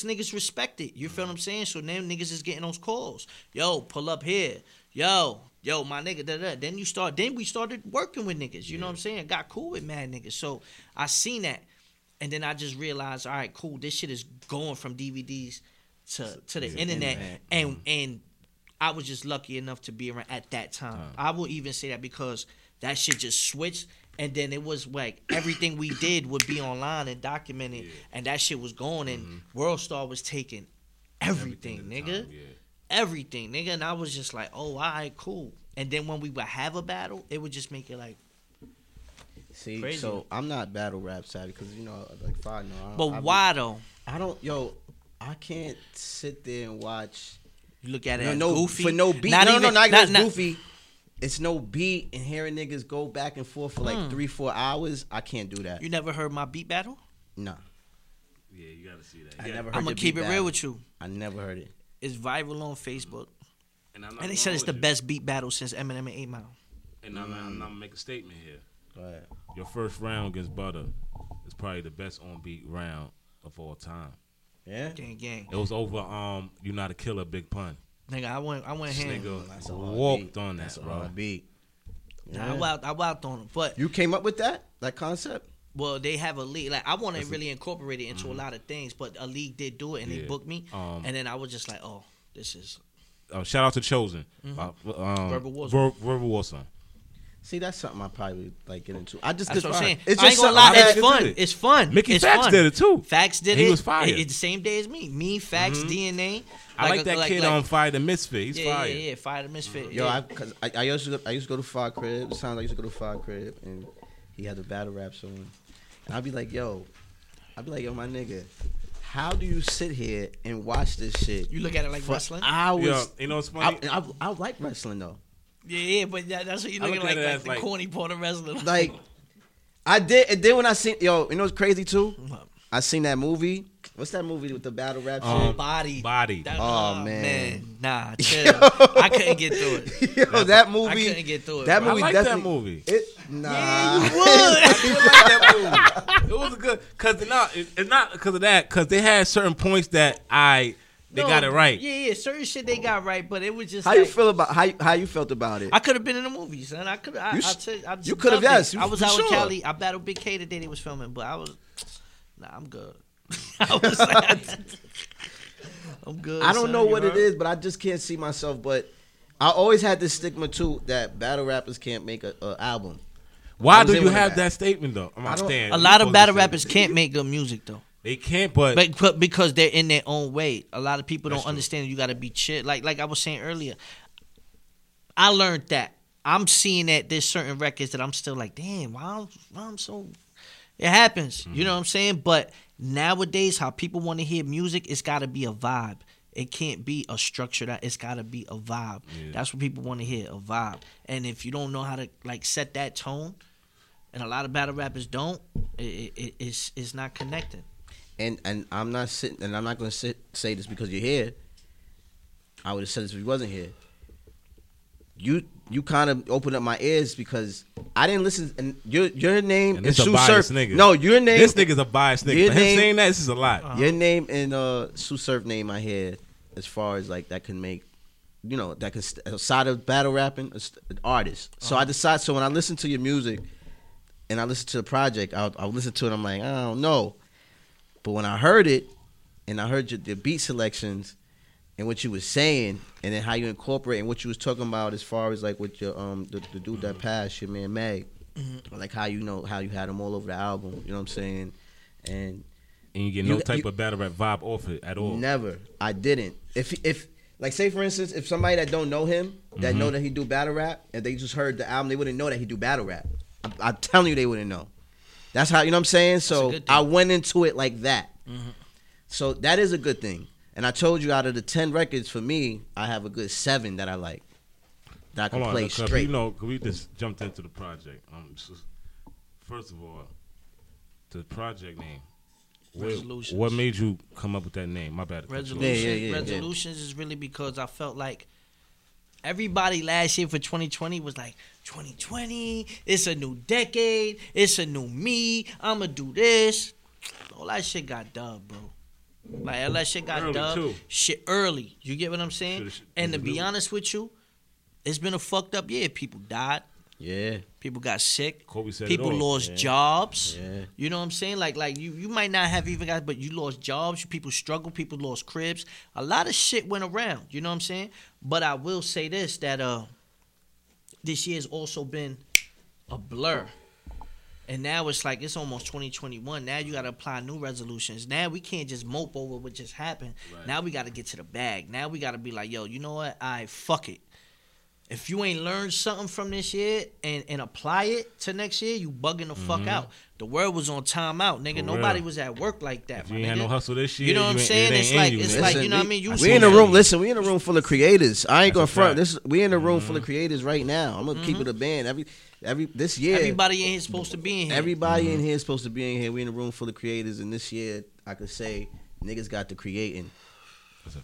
niggas respect it. You feel what I'm saying? So now niggas is getting those calls. Yo, pull up here. Yo, my nigga, da-da. Then we started working with niggas, you know what I'm saying? Got cool with mad niggas. So I seen that, and then I just realized, all right, cool, this shit is going from DVDs to the internet, and I was just lucky enough to be around at that time. I will even say that because that shit just switched, and then it was like everything we did would be online and documented, and that shit was going, and Worldstar was taking everything nigga. Time, yeah. Everything, nigga, and I was just like, oh, all right, cool. And then when we would have a battle, it would just make it like see, crazy. So I'm not battle rap savvy because, you know, like, fine, no. I can't sit there and watch. You look at it as goofy. For no beat. Not goofy. It's no beat and hearing niggas go back and forth for like 3-4 hours. I can't do that. You never heard my beat battle? No. Yeah, you gotta see that. I never heard I'm gonna keep it real with you. I never heard it. It's viral on Facebook, and they said it's the best beat battle since Eminem and 8 Mile. And I'm gonna make a statement here. Go ahead. Your first round against Butter is probably the best on beat round of all time. Yeah, gang. It was over. You're not a killer, Big Pun. Nigga, I went hand. Nigga walked on that. That's bro. Beat. Yeah. Nah, I walked on him. But you came up with that concept. Well, they have a league. Like, I want to really incorporate it into a lot of things, but a league did do it, and they booked me. And then I was just like, oh, this is... shout out to Chosen. Verbal Warzone. See, that's something I probably like get into. That's what I'm saying. It's just it's fun. It's fun. Mickey Fax did it, too. Fax did it. He was fire. It's the same day as me. Me, Fax, DNA. I like that kid on Fire the Misfit. He's fire. Yeah, Fire the Misfit. Yo, because I used to go to Fire Crib. Sometimes I used to go to Fire Crib, and he had the battle rap song. And I'd be like, yo, my nigga, How do you sit here and watch this shit? You look at it like wrestling? Hours. Yo, you know what's funny? I like wrestling, though. Yeah, but that's what you look at, like, that's the corny part of wrestling. Like, I did. And then when I seen, yo, you know what's crazy, too? I seen that movie. What's that movie with the battle rap shit? Body. That, oh, man. Nah, chill. I couldn't get through it. Yo, that movie. I couldn't get through it. That movie, I like that movie. Nah. Yeah, you would. I like that movie. It was good. Because it's not because of that. Because they had certain points that they got it right. Yeah, certain shit they got right, but it was just how like, you felt about it. I could have been in the movie, son. You could have, yes. I was out with Cali. I battled Big K the day they was filming, but I was, nah, I'm good. I was like, I'm good. I don't know what it is, but I just can't see myself. But I always had this stigma too that battle rappers can't make an album. Why do you have that statement though? I'm understand. A lot of battle rappers can't make good music though. They can't, but because they're in their own way. A lot of people don't understand you got to be chill. Like I was saying earlier, I learned that. I'm seeing that there's certain records that I'm still like, damn, why I'm so. It happens, you know what I'm saying? But nowadays, how people want to hear music, it's got to be a vibe. It can't be a structure. It's got to be a vibe. Yeah. That's what people want to hear, a vibe. And if you don't know how to like set that tone, and a lot of battle rappers don't, it's not connecting. And I'm not sitting, and I'm not going to say this because you're here. I would have said this if you wasn't here. You kind of opened up my ears because I didn't listen. And your name and is Sue Surf. Nigga. No, your name. This nigga's a biased nigga. Your name, him saying that, this is a lot. Uh-huh. Your name and Sue Surf name I hear as far as like that can make, you know, that can outside of battle rapping, an artist. Uh-huh. So I decided. So when I listen to your music and I listen to the project, I'll listen to it. I'm like, I don't know. But when I heard it and I heard the beat selections. And what you was saying, and then how you incorporate, and what you was talking about as far as like with your the dude that passed, your man Mag, like how you had him all over the album, you know what I'm saying, and you get no type of battle rap vibe off it at all. Never, I didn't. If like say for instance, if somebody that don't know him, that know that he do battle rap, if they just heard the album, they wouldn't know that he do battle rap. I'm telling you, they wouldn't know. That's how, you know what I'm saying. So I went into it like that. Mm-hmm. So that is a good thing. And I told you, out of the 10 records, for me, I have a good 7 that I like. That I can play straight. You know, we just jumped into the project. First of all, the project name. Resolutions. What made you come up with that name? My bad. Resolutions. Yeah. Resolutions is really because I felt like everybody last year for 2020 was like, 2020, it's a new decade, it's a new me, I'ma do this. All that shit got dubbed, bro. Like all that shit got early dubbed too. Shit early. You get what I'm saying? And to be honest with you, it's been a fucked up year. People died. Yeah. People got sick. Kobe said people lost jobs. Yeah. You know what I'm saying? Like you might not have even got, but you lost jobs. People struggled. People lost cribs. A lot of shit went around. You know what I'm saying? But I will say this, that this year has also been a blur. And now it's like, it's almost 2021. Now you got to apply new resolutions. Now we can't just mope over what just happened. Right. Now we got to get to the bag. Now we got to be like, yo, you know what? Fuck it. If you ain't learned something from this year and apply it to next year, you bugging the fuck out. The world was on timeout, nigga. Nobody was at work like that. If you ain't had no hustle this year. You know what I'm saying? It's like you know what I mean? We in a room full of creators. I ain't going to front. We in a room full of creators right now. I'm going to keep it a band. This year, everybody in here is supposed to be in here. We in a room full of creators, and this year, I could say niggas got to creating.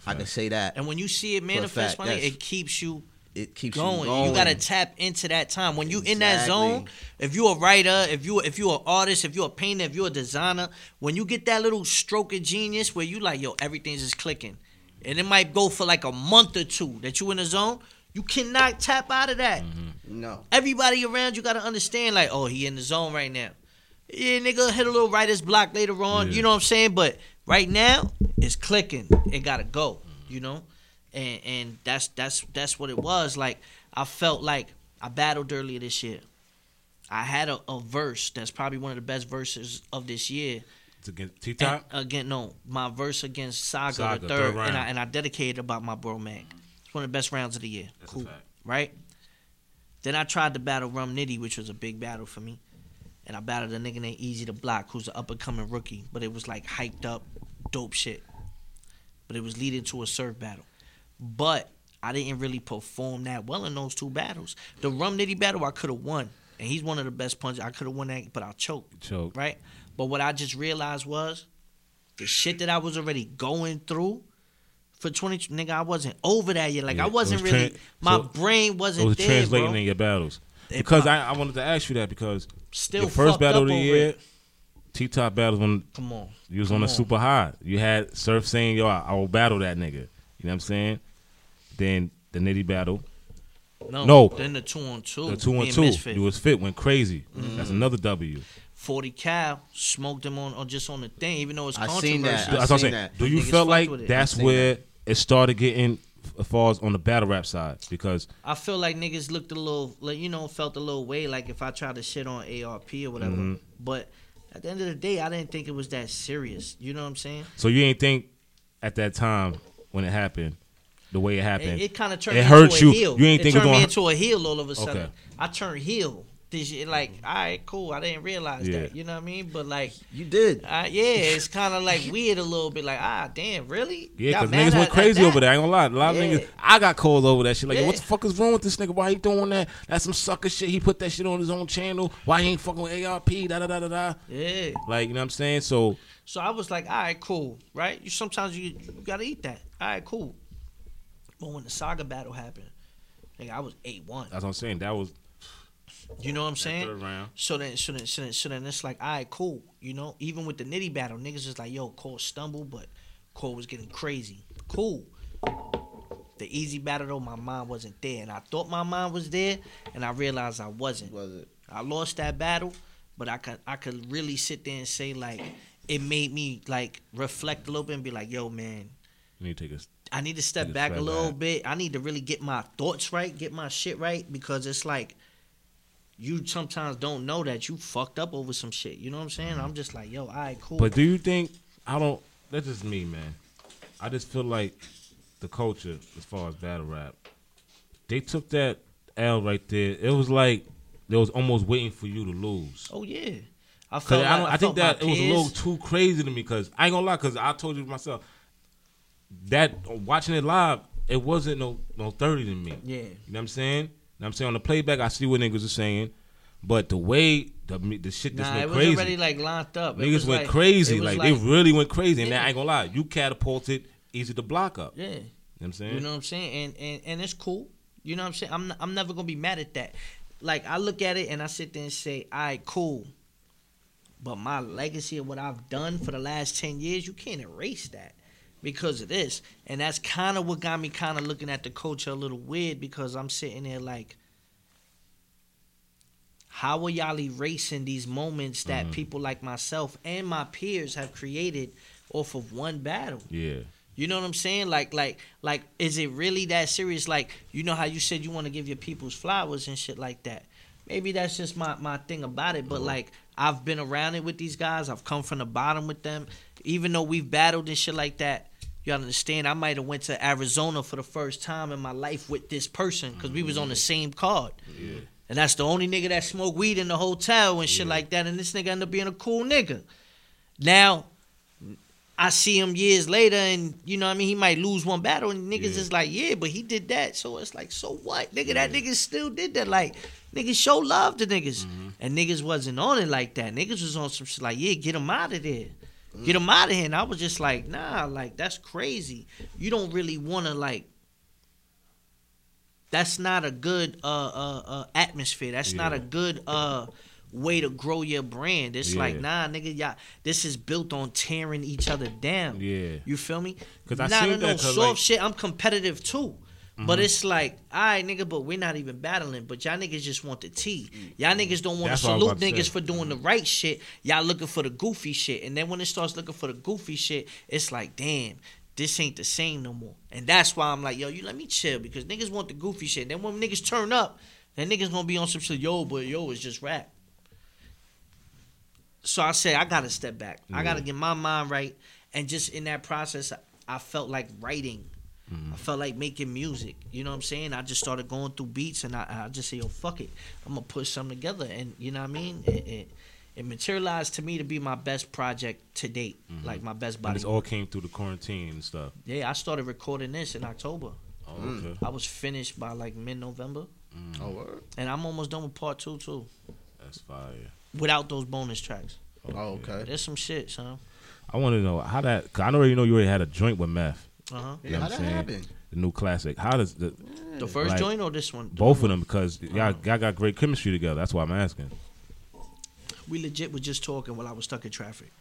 I could say that. And when you see it manifest, it keeps you. It keeps going. You gotta tap into that time when you in that zone. If you a writer, if you an artist, if you a painter, if you a designer, when you get that little stroke of genius where you like, yo, everything's just clicking, and it might go for like a month or two that you in the zone. You cannot tap out of that. No. Everybody around you got to understand, like, oh, he in the zone right now. Yeah, nigga, hit a little writer's block later on. Yeah. You know what I'm saying? But right now, it's clicking. It got to go, you know? And that's what it was. Like, I felt like I battled earlier this year. I had a verse that's probably one of the best verses of this year. Against T-Top? My verse against Saga the third round. And I dedicated about my bro, man. One of the best rounds of the year. That's cool, a fact. Right? Then I tried to battle Rum Nitty, which was a big battle for me. And I battled a nigga named Easy to Block, who's an up-and-coming rookie. But it was like hyped up, dope shit. But it was leading to a surf battle. But I didn't really perform that well in those two battles. The Rum Nitty battle I could have won. And he's one of the best punchers. I could have won that, but I choked. Choke. Right? But what I just realized was the shit that I was already going through for 20, nigga, I wasn't over that yet. Like, yeah, I wasn't really, my brain wasn't there, it was translating bro. In your battles. Because I wanted to ask you that because still your first battle of the year, T-Top battles when come on. You was on a super high. You had Surf saying, yo, I will battle that nigga. You know what I'm saying? Then the Nitty battle. No. Then the 2-on-2. The 2-on-2. You was fit, went crazy. Mm-hmm. That's another W. 40 Cal smoked them on or just on the thing, even though it's controversial. I seen that. Do you feel like that's where it started getting falls on the battle rap side? Because I feel like niggas looked a little, like, you know, felt a little way like if I tried to shit on ARP or whatever. Mm-hmm. But at the end of the day, I didn't think it was that serious. You know what I'm saying? So you ain't think at that time when it happened, the way it happened, it kind of turned it hurt into you. A heel. You ain't think it turned me into a heel all of a sudden. Okay. I turned heel. This year, like, all right, cool. I didn't realize that. You know what I mean? But like, you did. Yeah, it's kind of like weird a little bit. Like, damn, really? Yeah, because niggas went crazy over that. I ain't gonna lie. A lot of niggas, I got cold over that shit. Like, yo, what the fuck is wrong with this nigga? Why he doing that? That's some sucker shit. He put that shit on his own channel. Why he ain't fucking with ARP? Da da da da da. Yeah. Like, you know what I'm saying? So I was like, all right, cool. Right? You sometimes you gotta eat that. All right, cool. But when the Saga battle happened, nigga, I was 8-1. That's what I'm saying. That was. You know what I'm saying? So then it's like, all right, cool. You know, even with the Nitty battle, niggas is like, yo, Cole stumbled, but Cole was getting crazy. Cool. The Easy battle, though, my mind wasn't there. And I thought my mind was there, and I realized I wasn't. I lost that battle, but I could really sit there and say, like, it made me, like, reflect a little bit and be like, yo, man. You need to take a I need to step back a little bit. I need to really get my thoughts right, get my shit right, because it's like, you sometimes don't know that you fucked up over some shit. You know what I'm saying? I'm just like, yo, all right, cool. But do you think, that's just me, man. I just feel like the culture, as far as battle rap, they took that L right there. It was like they was almost waiting for you to lose. Oh, yeah. I think that it was a little too crazy to me because, I ain't gonna lie, because I told you myself, that watching it live, it wasn't no 30 to me. Yeah. You know what I'm saying? Now I'm saying on the playback, I see what niggas are saying, but the way the shit just went crazy. It was already like locked up. Niggas went crazy, like they really went crazy. And I ain't gonna lie, you catapulted Easy to Block up. Yeah, you know what I'm saying. You know what I'm saying, and it's cool. You know what I'm saying. I'm never gonna be mad at that. Like I look at it and I sit there and say, all right, cool. But my legacy of what I've done for the last 10 years, you can't erase that because of this. And that's kind of what got me kind of looking at the culture a little weird because I'm sitting there like, how are y'all erasing these moments that people like myself and my peers have created off of one battle? Yeah. You know what I'm saying? Like, is it really that serious? Like, you know how you said you want to give your people's flowers and shit like that. Maybe that's just my thing about it, but like, I've been around it with these guys. I've come from the bottom with them. Even though we've battled and shit like that, y'all understand, I might have went to Arizona for the first time in my life with this person because we was on the same card. Yeah. And that's the only nigga that smoked weed in the hotel and shit like that. And this nigga ended up being a cool nigga. Now, I see him years later and, you know what I mean, he might lose one battle and niggas is like, yeah, but he did that. So it's like, so what? Nigga, that nigga still did that. Like, niggas show love to niggas. Mm-hmm. And niggas wasn't on it like that. Niggas was on some shit like, yeah, get him out of there. Get him out of here. And I was just like, nah, like, that's crazy. You don't really want to, like, that's not a good atmosphere. That's not a good way to grow your brand. It's like, nah, nigga, y'all, this is built on tearing each other down. Yeah. You feel me? Because I seen that. Soft like shit. I'm competitive, too. Mm-hmm. But it's like, all right, nigga, but we're not even battling. But y'all niggas just want the tea. Y'all niggas don't want to salute niggas for doing the right shit. Y'all looking for the goofy shit. And then when it starts looking for the goofy shit, it's like, damn, this ain't the same no more. And that's why I'm like, yo, you let me chill because niggas want the goofy shit. Then when niggas turn up, then niggas gonna be on some shit, yo, but yo, it's just rap. So I said, I gotta step back. I gotta get my mind right. And just in that process, I felt like writing. Mm-hmm. I felt like making music. You know what I'm saying? I just started going through beats and I just said, yo, fuck it. I'm going to put something together. And you know what I mean? it materialized to me to be my best project to date, like my best body. And this all came through the quarantine and stuff. Yeah, I started recording this in October. Oh, okay. I was finished by like mid-November. Oh, word. And I'm almost done with part two too. That's fire. Without those bonus tracks. Okay. Oh, okay. There's some shit, son. I want to know how that. Cause I already know you already had a joint with Meth. Yeah, how that happened? The new classic. How does the first joint or this one? Both of them, because y'all got great chemistry together. That's why I'm asking. We legit was just talking while I was stuck in traffic.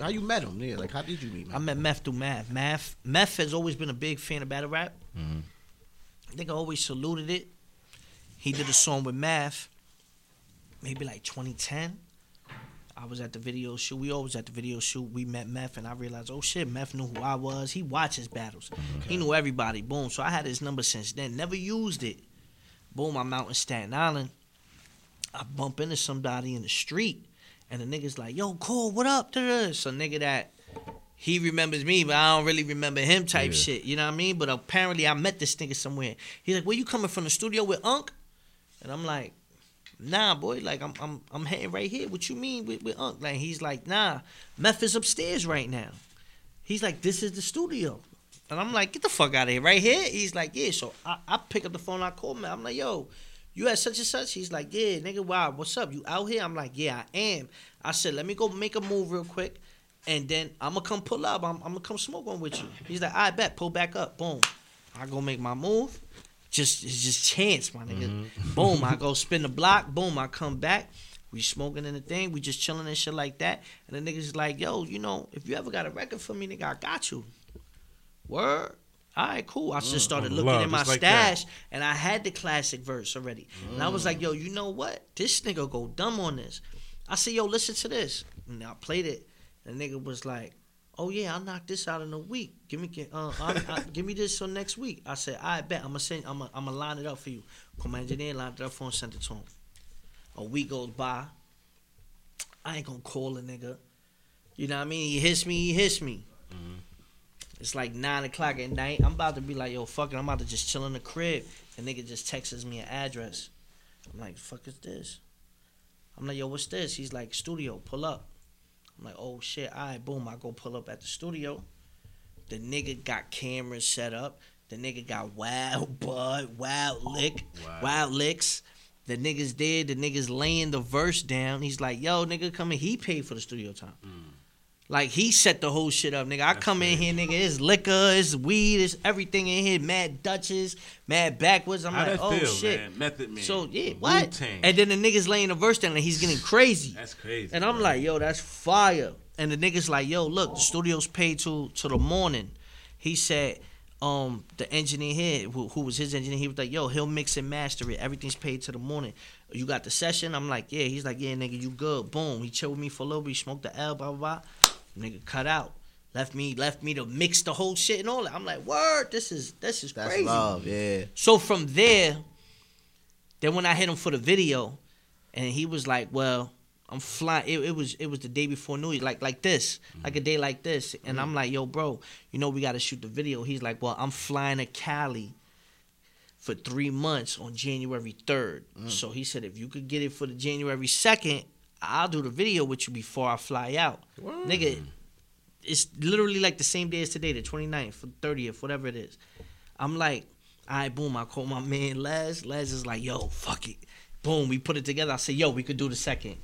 How you met him? Yeah, like how did you meet him? I met Meth through Math. Meth has always been a big fan of battle rap. I think I always saluted it. He did a song with Math, maybe like 2010. I was at the video shoot. We always at the video shoot. We met Meth, and I realized, oh shit, Meth knew who I was. He watches battles. Okay. He knew everybody. Boom. So I had his number since then. Never used it. Boom. I'm out in Staten Island. I bump into somebody in the street, and the nigga's like, yo, Cole, what up? So nigga that he remembers me, but I don't really remember him type shit. You know what I mean? But apparently I met this nigga somewhere. He's like, where you coming from, the studio with Unc? And I'm like, nah, boy. Like I'm heading right here. What you mean with Unc? Like he's like, nah, Meth is upstairs right now. He's like, this is the studio. And I'm like, get the fuck out of here, right here? He's like, yeah. So I pick up the phone, I call Meth. I'm like, yo, you at such and such? He's like, yeah, nigga, wow, what's up? You out here? I'm like, yeah, I am. I said, let me go make a move real quick, and then I'm going to come pull up. I'm going to come smoke one with you. He's like, I bet. Pull back up. Boom. I go make my move. It's just chance, my nigga. Boom. I go spin the block. Boom. I come back. We smoking in the thing. We just chilling and shit like that. And the nigga's like, yo, you know, if you ever got a record for me, nigga, I got you. Word. All right, cool. I just started looking in my stash, and I had the classic verse already. And I was like, yo, you know what? This nigga go dumb on this. I said, yo, listen to this. And I played it. And the nigga was like, oh, yeah, I'll knock this out in a week. Give me this till next week. I said, I bet. I'm going to line it up for you. Come engineer, line it up for him, send it to him. A week goes by. I ain't going to call a nigga. You know what I mean? He hits me. Mm-hmm. It's like 9 o'clock at night. I'm about to be like, yo, fuck it. I'm about to just chill in the crib. And nigga just texts me an address. I'm like, fuck is this? I'm like, yo, what's this? He's like, studio, pull up. I'm like, oh, shit. All right, boom. I go pull up at the studio. The nigga got cameras set up. The nigga got wild bud, wild licks. The nigga's dead. The nigga's laying the verse down. He's like, yo, nigga, come in. He paid for the studio time. Like, he set the whole shit up, nigga. I come in here, nigga, it's liquor, it's weed, it's everything in here. Mad Dutchess, mad backwards. I'm like, oh, shit. Man. Method Man. So, yeah, what? Wu-Tang. And then the nigga's laying the verse down, and he's getting crazy. That's crazy. And I'm like, yo, that's fire. And the nigga's like, yo, look, the studio's paid to the morning. He said, the engineer here, who was his engineer, he was like, yo, he'll mix and master it. Everything's paid to the morning. You got the session? I'm like, yeah. He's like, yeah, nigga, you good. Boom. He chilled with me for a little bit. He smoked the L, blah, blah, blah. Nigga cut out, left me to mix the whole shit and all that. I'm like, word, this is that's crazy. Love, yeah. So from there, then when I hit him for the video, and he was like, well, I'm flying. It was the day before New Year, like this, like a day like this. And I'm like, yo, bro, you know we gotta shoot the video. He's like, well, I'm flying to Cali for 3 months on January 3rd. So he said, if you could get it for the January 2nd. I'll do the video with you before I fly out. Word. Nigga, it's literally like the same day as today, the 29th, 30th, whatever it is. I'm like, all right, boom, I call my man Les. Les is like, yo, fuck it. Boom, we put it together. I say, yo, we could do the second.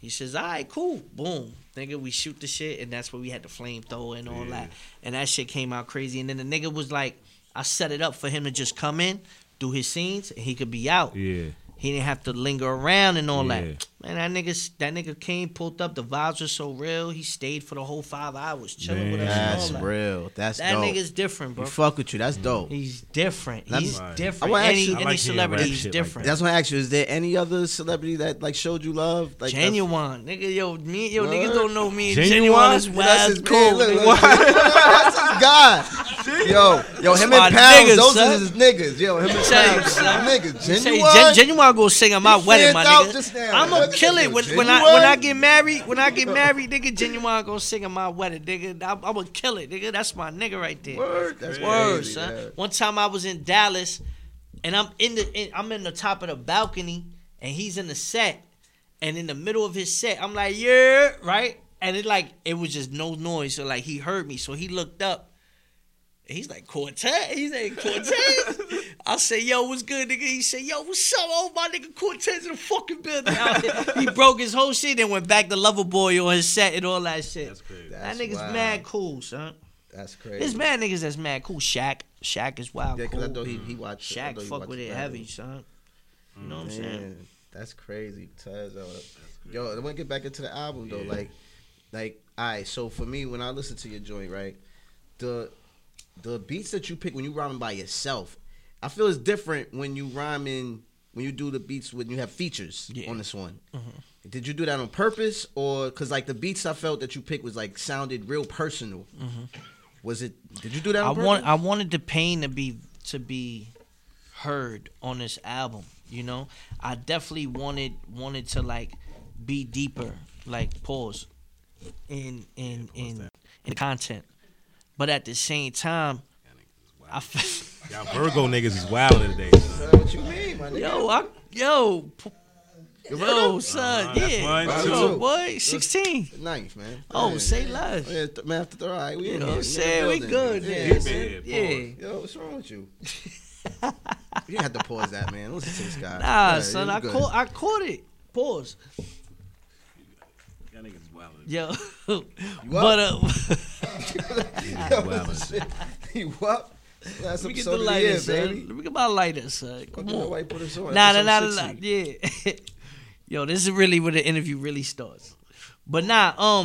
He says, all right, cool. Boom. Nigga, we shoot the shit, and that's where we had the flamethrower and all that. And that shit came out crazy. And then the nigga was like, I set it up for him to just come in, do his scenes, and he could be out. Yeah. He didn't have to linger around and all that. Man, that nigga came, pulled up. The vibes were so real. He stayed for the whole 5 hours chilling with us. That's and all real. That. That's that dope. That nigga's different, bro. He fuck with you. That's dope. He's different. He's different. Any celebrity, he's different. Like that's why I asked you. Is there any other celebrity that like showed you love? Like Genuine, nigga. Yo, niggas don't know me. Genuine is wild. Cool. That's his guy. Yo, him and Pounds, those are his niggas. Yo, him and Pounds, niggas. Genuine gonna sing at my wedding, my nigga. I'm gonna kill it when I get married. When I get married, nigga, Genuine gonna sing at my wedding, nigga. I'm gonna kill it, nigga. That's my nigga right there. Word, that's word, son. Man. One time I was in Dallas, and I'm in the top of the balcony, and he's in the set, And in the middle of his set, I'm like, yeah, right? And it was just no noise. So like he heard me. So he looked up. And he's like, Cortez? He's like, Cortez? I say, yo, what's good, nigga? He said, yo, what's up? Oh, my nigga Cortez in the fucking building. He broke his whole shit and went back to Lover Boy on his set and all that shit. That's crazy. That nigga's wild. Mad cool, son. That's crazy. There's mad niggas that's mad cool. Shaq is wild cool. I thought he watched Shaq fuck with it heavy, son. You know what I'm saying? That's crazy. Taz, yo, I want to get back into the album, though. Yeah. Like, all right, so for me, when I listen to your joint, right, the beats that you pick when you rhyming by yourself, I feel it's different when you rhyming, when you do the beats when you have features on this one. Mm-hmm. Did you do that on purpose? Or, because, like, the beats I felt that you picked was, like, sounded real personal. Mm-hmm. Was it, did you do that on purpose? I wanted the pain to be heard on this album. You know, I definitely wanted to like be deeper, like pause in content, but at the same time, y'all Virgo niggas is wild today. What you mean, my nigga? Yo, son, yeah, that's mine too. Boy, 16, ninth, man. Oh, yeah. Say less. Yeah, man, after all right, we in here. Say we good, man. Yeah. Yo, what's wrong with you? You had to pause that, man. Listen to this guy. Nah, yeah, son, I caught it. Pause. That nigga's wild. Yo, but you up? Last we get the lighter, son. Let me get my lighter, son. Come on, put us on. Nah. Yeah. Yo, this is really where the interview really starts. But nah,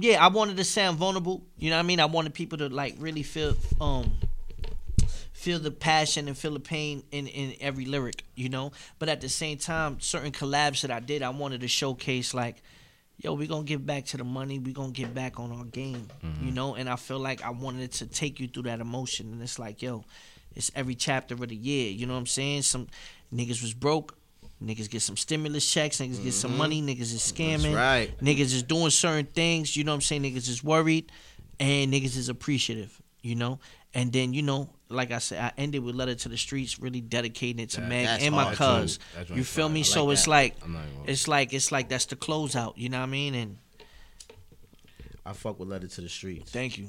yeah, I wanted to sound vulnerable. You know what I mean? I wanted people to like really feel the passion and feel the pain in every lyric, you know? But at the same time, certain collabs that I did, I wanted to showcase like, yo, we're going to give back to the money. We're going to get back on our game, you know? And I feel like I wanted to take you through that emotion. And it's like, yo, it's every chapter of the year. You know what I'm saying? Some niggas was broke. Niggas get some stimulus checks. Niggas get some money. Niggas is scamming. That's right. Niggas is doing certain things. You know what I'm saying? Niggas is worried. And niggas is appreciative, you know? And then, you know, like I said, I ended with Letter to the Streets, really dedicating it to Mag and my cuz. You feel me? So it's like, it's like that's the closeout. You know what I mean? And I fuck with Letter to the Streets. Thank you.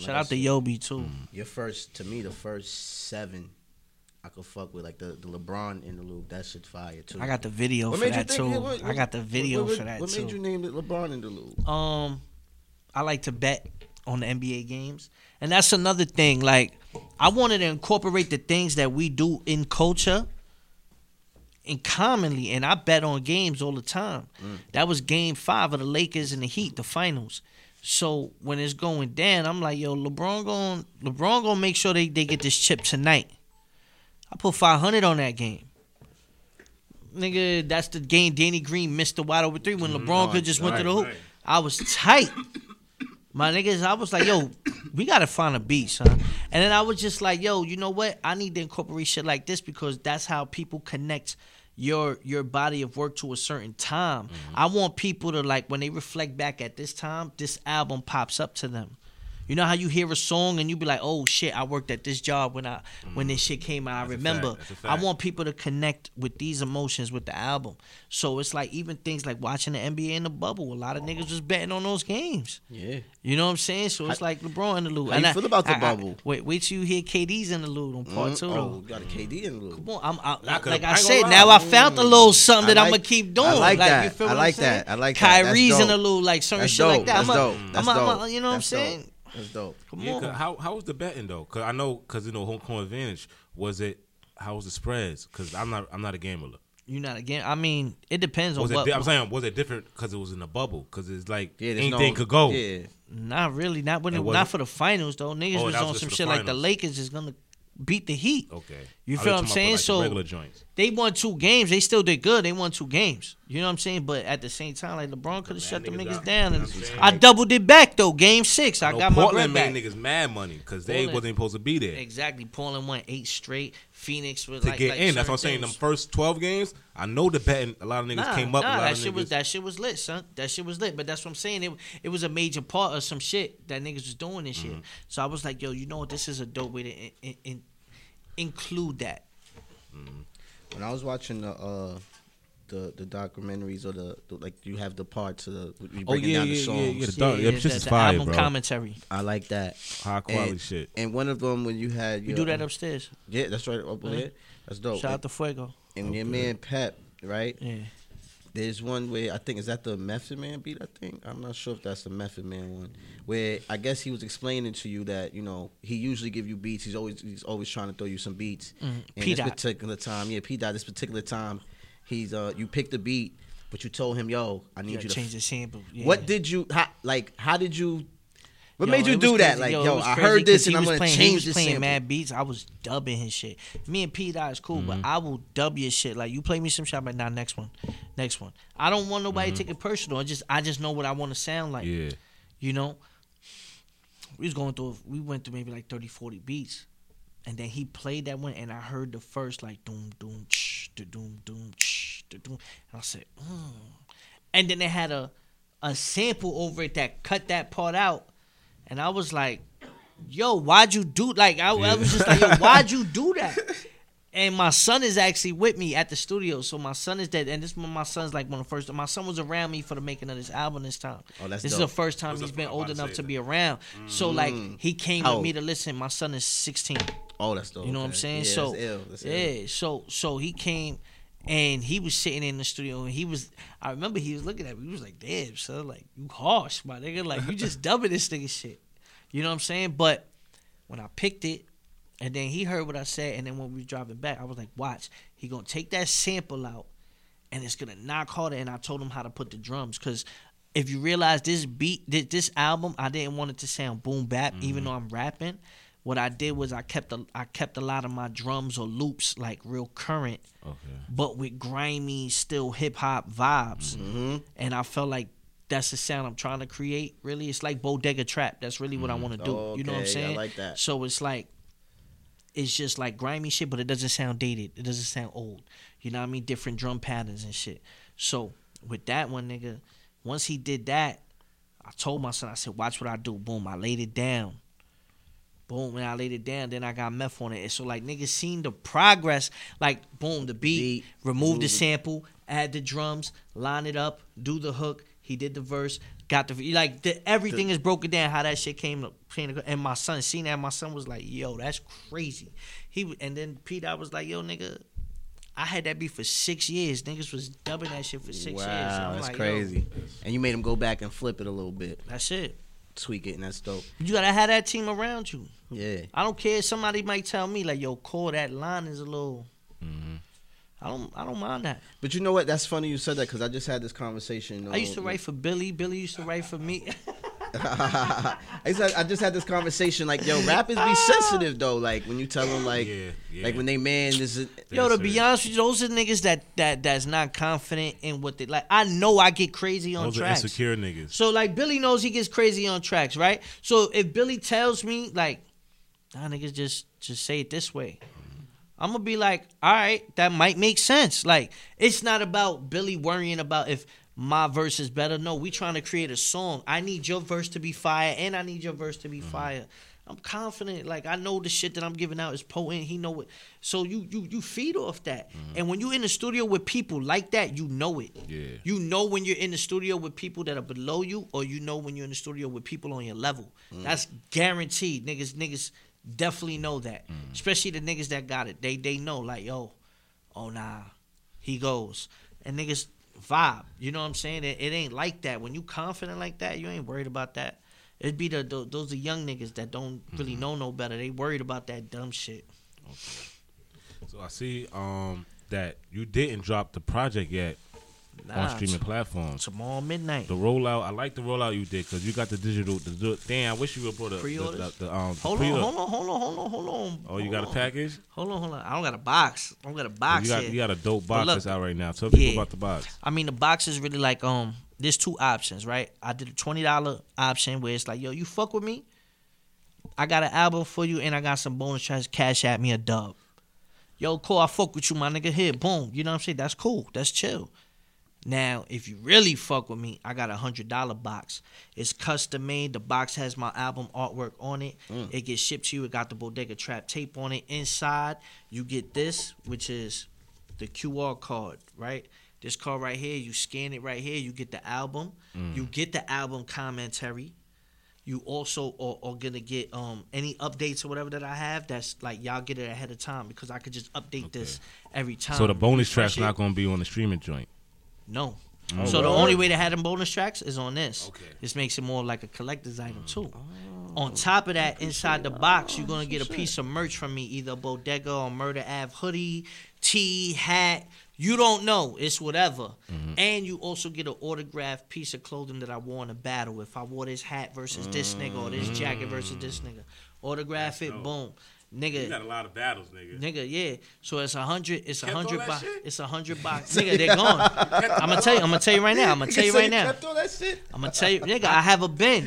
Shout out to Yobi too. Your first, to me, the first 7, I could fuck with like the LeBron in the loop. That shit fire too. I got the video for that too. I got the video for that too. What made you name it LeBron in the loop? I like to bet on the NBA games. And that's another thing. Like, I wanted to incorporate the things that we do in culture and commonly. And I bet on games all the time. That was game 5 of the Lakers and the Heat, the finals. So when it's going down, I'm like, yo, LeBron gonna make sure they get this chip tonight. I put 500 on that game. Nigga, that's the game Danny Green missed the wide open 3 when LeBron could just went to the hoop. Right. I was tight. My niggas, I was like, yo, we got to find a beat, son. And then I was just like, yo, you know what? I need to incorporate shit like this because that's how people connect your body of work to a certain time. Mm-hmm. I want people to, like, when they reflect back at this time, this album pops up to them. You know how you hear a song and you be like, oh, shit, I worked at this job when this shit came out. That's I remember. I want people to connect with these emotions with the album. So it's like even things like watching the NBA in the bubble. A lot of niggas was betting on those games. Yeah. You know what I'm saying? So it's like LeBron in the loop. How and you feel about the bubble? Wait till you hear KD's in the loop on part 2. Oh, got a KD in the loop. Come on. I found a little something that I'm going to keep doing. I like that. You feel I like that. I like that. Kyrie's in the loop, like certain shit like that. That's dope. You know what I'm saying? That's dope. Come on. How was the betting though? Cause I know, cause you know, home court advantage. Was it? How was the spreads? Cause I'm not a gambler. You not a gambler? I mean, it depends on what. I'm saying, was it different? Cause it was in a bubble. Cause it's like anything could go. Yeah. Not really. Not when. Not for the finals though. Niggas was on some shit like the Lakers is gonna beat the Heat. Okay. You feel what I'm saying? Like so regular joints. They won 2 games. They still did good. They won 2 games. You know what I'm saying? But at the same time, like LeBron could have shut them niggas down. And I doubled it back though. Game 6, I got my bread back. Portland made niggas mad money because they wasn't supposed to be there. Exactly. Portland won 8 straight. Phoenix was like to get in. That's what I'm saying. Them first 12 games, I know the betting. A lot of niggas came up. Nah, that shit was lit, son. That shit was lit. But that's what I'm saying. It was a major part of some shit that niggas was doing and shit. Mm-hmm. So I was like, yo, you know what? This is a dope way to include that. Mm-hmm. When I was watching the the documentaries or the like you have the parts of the breaking down the songs, the album commentary. I like that high quality shit. And one of them when you had your, you do that upstairs. Yeah, that's right up there. That's dope. Shout out to Fuego and your man Pep, right? Yeah. There's one where I think is that the Method Man beat. I think I'm not sure if that's the Method Man one. Where I guess he was explaining to you that you know he usually give you beats. He's always trying to throw you some beats. And P. This particular time, This particular time, he's you picked the beat, but you told him, "Yo, I need you to change the sample." Yeah. What did you How did you? What made you do that? Crazy. Like, yo, I heard this and I'm going to change this sample. He was playing mad beats. I was dubbing his shit. Me and P. Dot is cool, but I will dub your shit. Like, you play me some shit, I'm like, nah, next one. I don't want nobody to take it personal. I just know what I want to sound like. Yeah. You know? We went through maybe like 30, 40 beats. And then he played that one and I heard the first like, doom, doom, shh, da-doom, doom, shh, da-doom. And I said, And then they had a sample over it that cut that part out. And I was like, yo, why'd you do... I was just like, yo, why'd you do that? And my son is actually with me at the studio. So my son is dead. And this my son's like one of the first... My son was around me for the making of this album this time. Oh, that's This dope. Is the first time he's been old enough to be around. Mm-hmm. So, like, he came with me to listen. My son is 16. Oh, that's dope. You know what I'm saying? Yeah, so, that's ill. So he came... And he was sitting in the studio, and I remember he was looking at me. He was like, damn, son, like, you harsh, my nigga. Like, you just dubbing this nigga shit. You know what I'm saying? But when I picked it, and then he heard what I said, and then when we were driving back, I was like, watch, he gonna take that sample out, and it's gonna knock harder, and I told him how to put the drums, because if you realize this album, I didn't want it to sound boom bap, even though I'm rapping. What I did was I kept a lot of my drums or loops like real current, but with grimy, still hip hop vibes, and I felt like that's the sound I'm trying to create. Really, it's like bodega trap. That's really what I want to do. Okay. You know what I'm saying? I like that. So it's like, it's just like grimy shit, but it doesn't sound dated. It doesn't sound old. You know what I mean? Different drum patterns and shit. So with that one, nigga, once he did that, I told my son, I said, watch what I do. Boom, I laid it down. Boom, and I laid it down. Then I got meth on it. And so, like, niggas seen the progress. Like, boom, the beat, remove the sample, add the drums, line it up, do the hook. He did the verse, got the... Like, everything is broken down, how that shit came. And my son seen that. My son was like, yo, that's crazy. And then Pete, I was like, yo, nigga, I had that beat for 6 years. Niggas was dubbing that shit for 6 years. Wow, that's like, crazy. Yo. And you made him go back and flip it a little bit. That's it. Tweak it, and that's dope. You gotta have that team around you. Yeah, I don't care. Somebody might tell me like, "Yo, Cole, that line is a little." Mm-hmm. I don't mind that. But you know what? That's funny you said that because I just had this conversation. I used to write for Billy. Billy used to write for me. I just had this conversation like, yo, rappers be sensitive though. Like when you tell them like, like when they man, this is yo. To be honest with you, those are niggas that's not confident in what they like. I know I get crazy on tracks. Those are insecure niggas. So like Billy knows he gets crazy on tracks, right? So if Billy tells me like, nah, niggas just say it this way, I'm gonna be like, all right, that might make sense. Like it's not about Billy worrying about if my verse is better. No, we trying to create a song. I need your verse to be fire, and I need your verse to be fire. I'm confident. Like I know the shit that I'm giving out is potent. He know it. So you feed off that. And when you in the studio with people like that, you know it. Yeah. You know when you're in the studio with people that are below you, or you know when you're in the studio with people on your level. That's guaranteed. Niggas definitely know that. Especially the niggas that got it. They know like, yo, oh nah, he goes. And niggas vibe, you know what I'm saying? It ain't like that. When you confident like that, you ain't worried about that. It'd be those the young niggas that don't really know no better. They worried about that dumb shit. Okay. So I see that you didn't drop the project yet on streaming platforms. Tomorrow midnight. The rollout. I like the rollout you did because you got the digital. Damn, I wish you would have brought up the Hold on. Oh, you got a package? Hold on. I don't got a box. You got a dope box that's out right now. Tell people about the box. I mean, the box is really like there's two options, right? I did a $20 option where it's like, yo, you fuck with me, I got an album for you, and I got some bonus tracks. Cash at me a dub. Yo, Cole, I fuck with you, my nigga. Here, boom. You know what I'm saying? That's cool. That's chill. Now, if you really fuck with me, I got a $100 box. It's custom made. The box has my album artwork on it. It gets shipped to you. It got the Bodega Trap tape on it. Inside, you get this, which is the QR code, right? This card right here, you scan it right here, you get the album. You get the album commentary. You also are going to get any updates or whatever that I have. That's like, y'all get it ahead of time because I could just update this every time. So the bonus track's not going to be on the streaming joint? No. Oh, so the only way to have them bonus tracks is on this. Okay. This makes it more like a collector's item too. On top of that, inside the box, you're going to get a piece of merch from me, either a Bodega or Murda Ave hoodie, tee, hat. You don't know. It's whatever. And you also get an autographed piece of clothing that I wore in a battle. If I wore this hat versus this nigga or this jacket versus this nigga, autograph it, boom. Nigga, you got a lot of battles, nigga. Nigga, yeah. So it's 100. It's 100 box. It's 100 box. Nigga, they're gone. I'm gonna tell you right now. Kept all that shit? I'm gonna tell you, nigga. I have a bin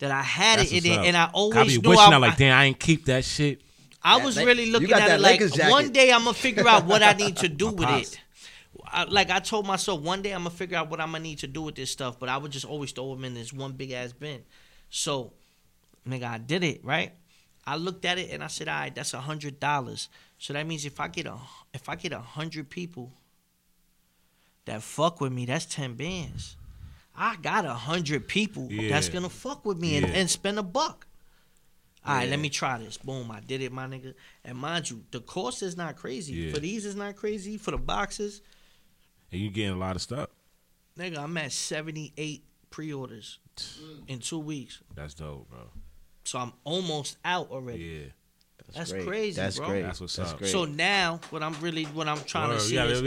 that I had it in, and I always knew. I like, damn, I ain't keep that shit. I was really looking at it like, one day I'm gonna figure out what I need to do with it. I told myself, one day I'm gonna figure out what I'm gonna need to do with this stuff. But I would just always throw them in this one big ass bin. So, nigga, I did it right. I looked at it and I said, all right, that's $100. So that means if I get 100 people that fuck with me, that's 10 bands. I got 100 people that's going to fuck with me and spend $1. All right, let me try this. Boom, I did it, my nigga. And mind you, the cost is not crazy. Yeah. For these, it's not crazy. For the boxes. And you getting a lot of stuff. Nigga, I'm at 78 pre-orders in 2 weeks. That's dope, bro. So I'm almost out already. Yeah, that's crazy, that's bro. Great. That's what's up. So now, what I'm trying to see, that's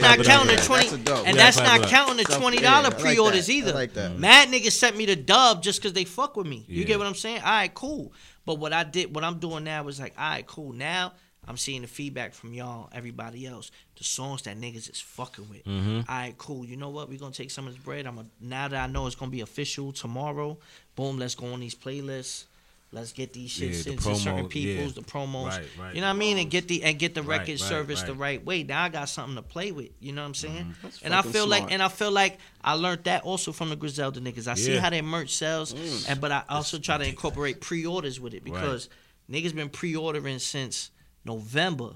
not counting the 20, and that's not counting the $20 pre-orders either. Like that. Mad niggas sent me the dub just because they fuck with me. Yeah. You get what I'm saying? All right, cool. But what I'm doing now is like, all right, cool. Now I'm seeing the feedback from y'all, everybody else, the songs that niggas is fucking with. Mm-hmm. All right, cool. You know what? We're gonna take some of this bread. Now that I know it's gonna be official tomorrow. Boom, let's go on these playlists. Let's get these shits sent to certain peoples, the promos. Right, you know what I mean? And get the record service the right way. Now I got something to play with. You know what I'm saying? Mm-hmm. And I feel smart. I feel like I learned that also from the Griselda niggas. I see how their merch sells, but I also try to incorporate pre-orders with it because niggas been pre-ordering since November,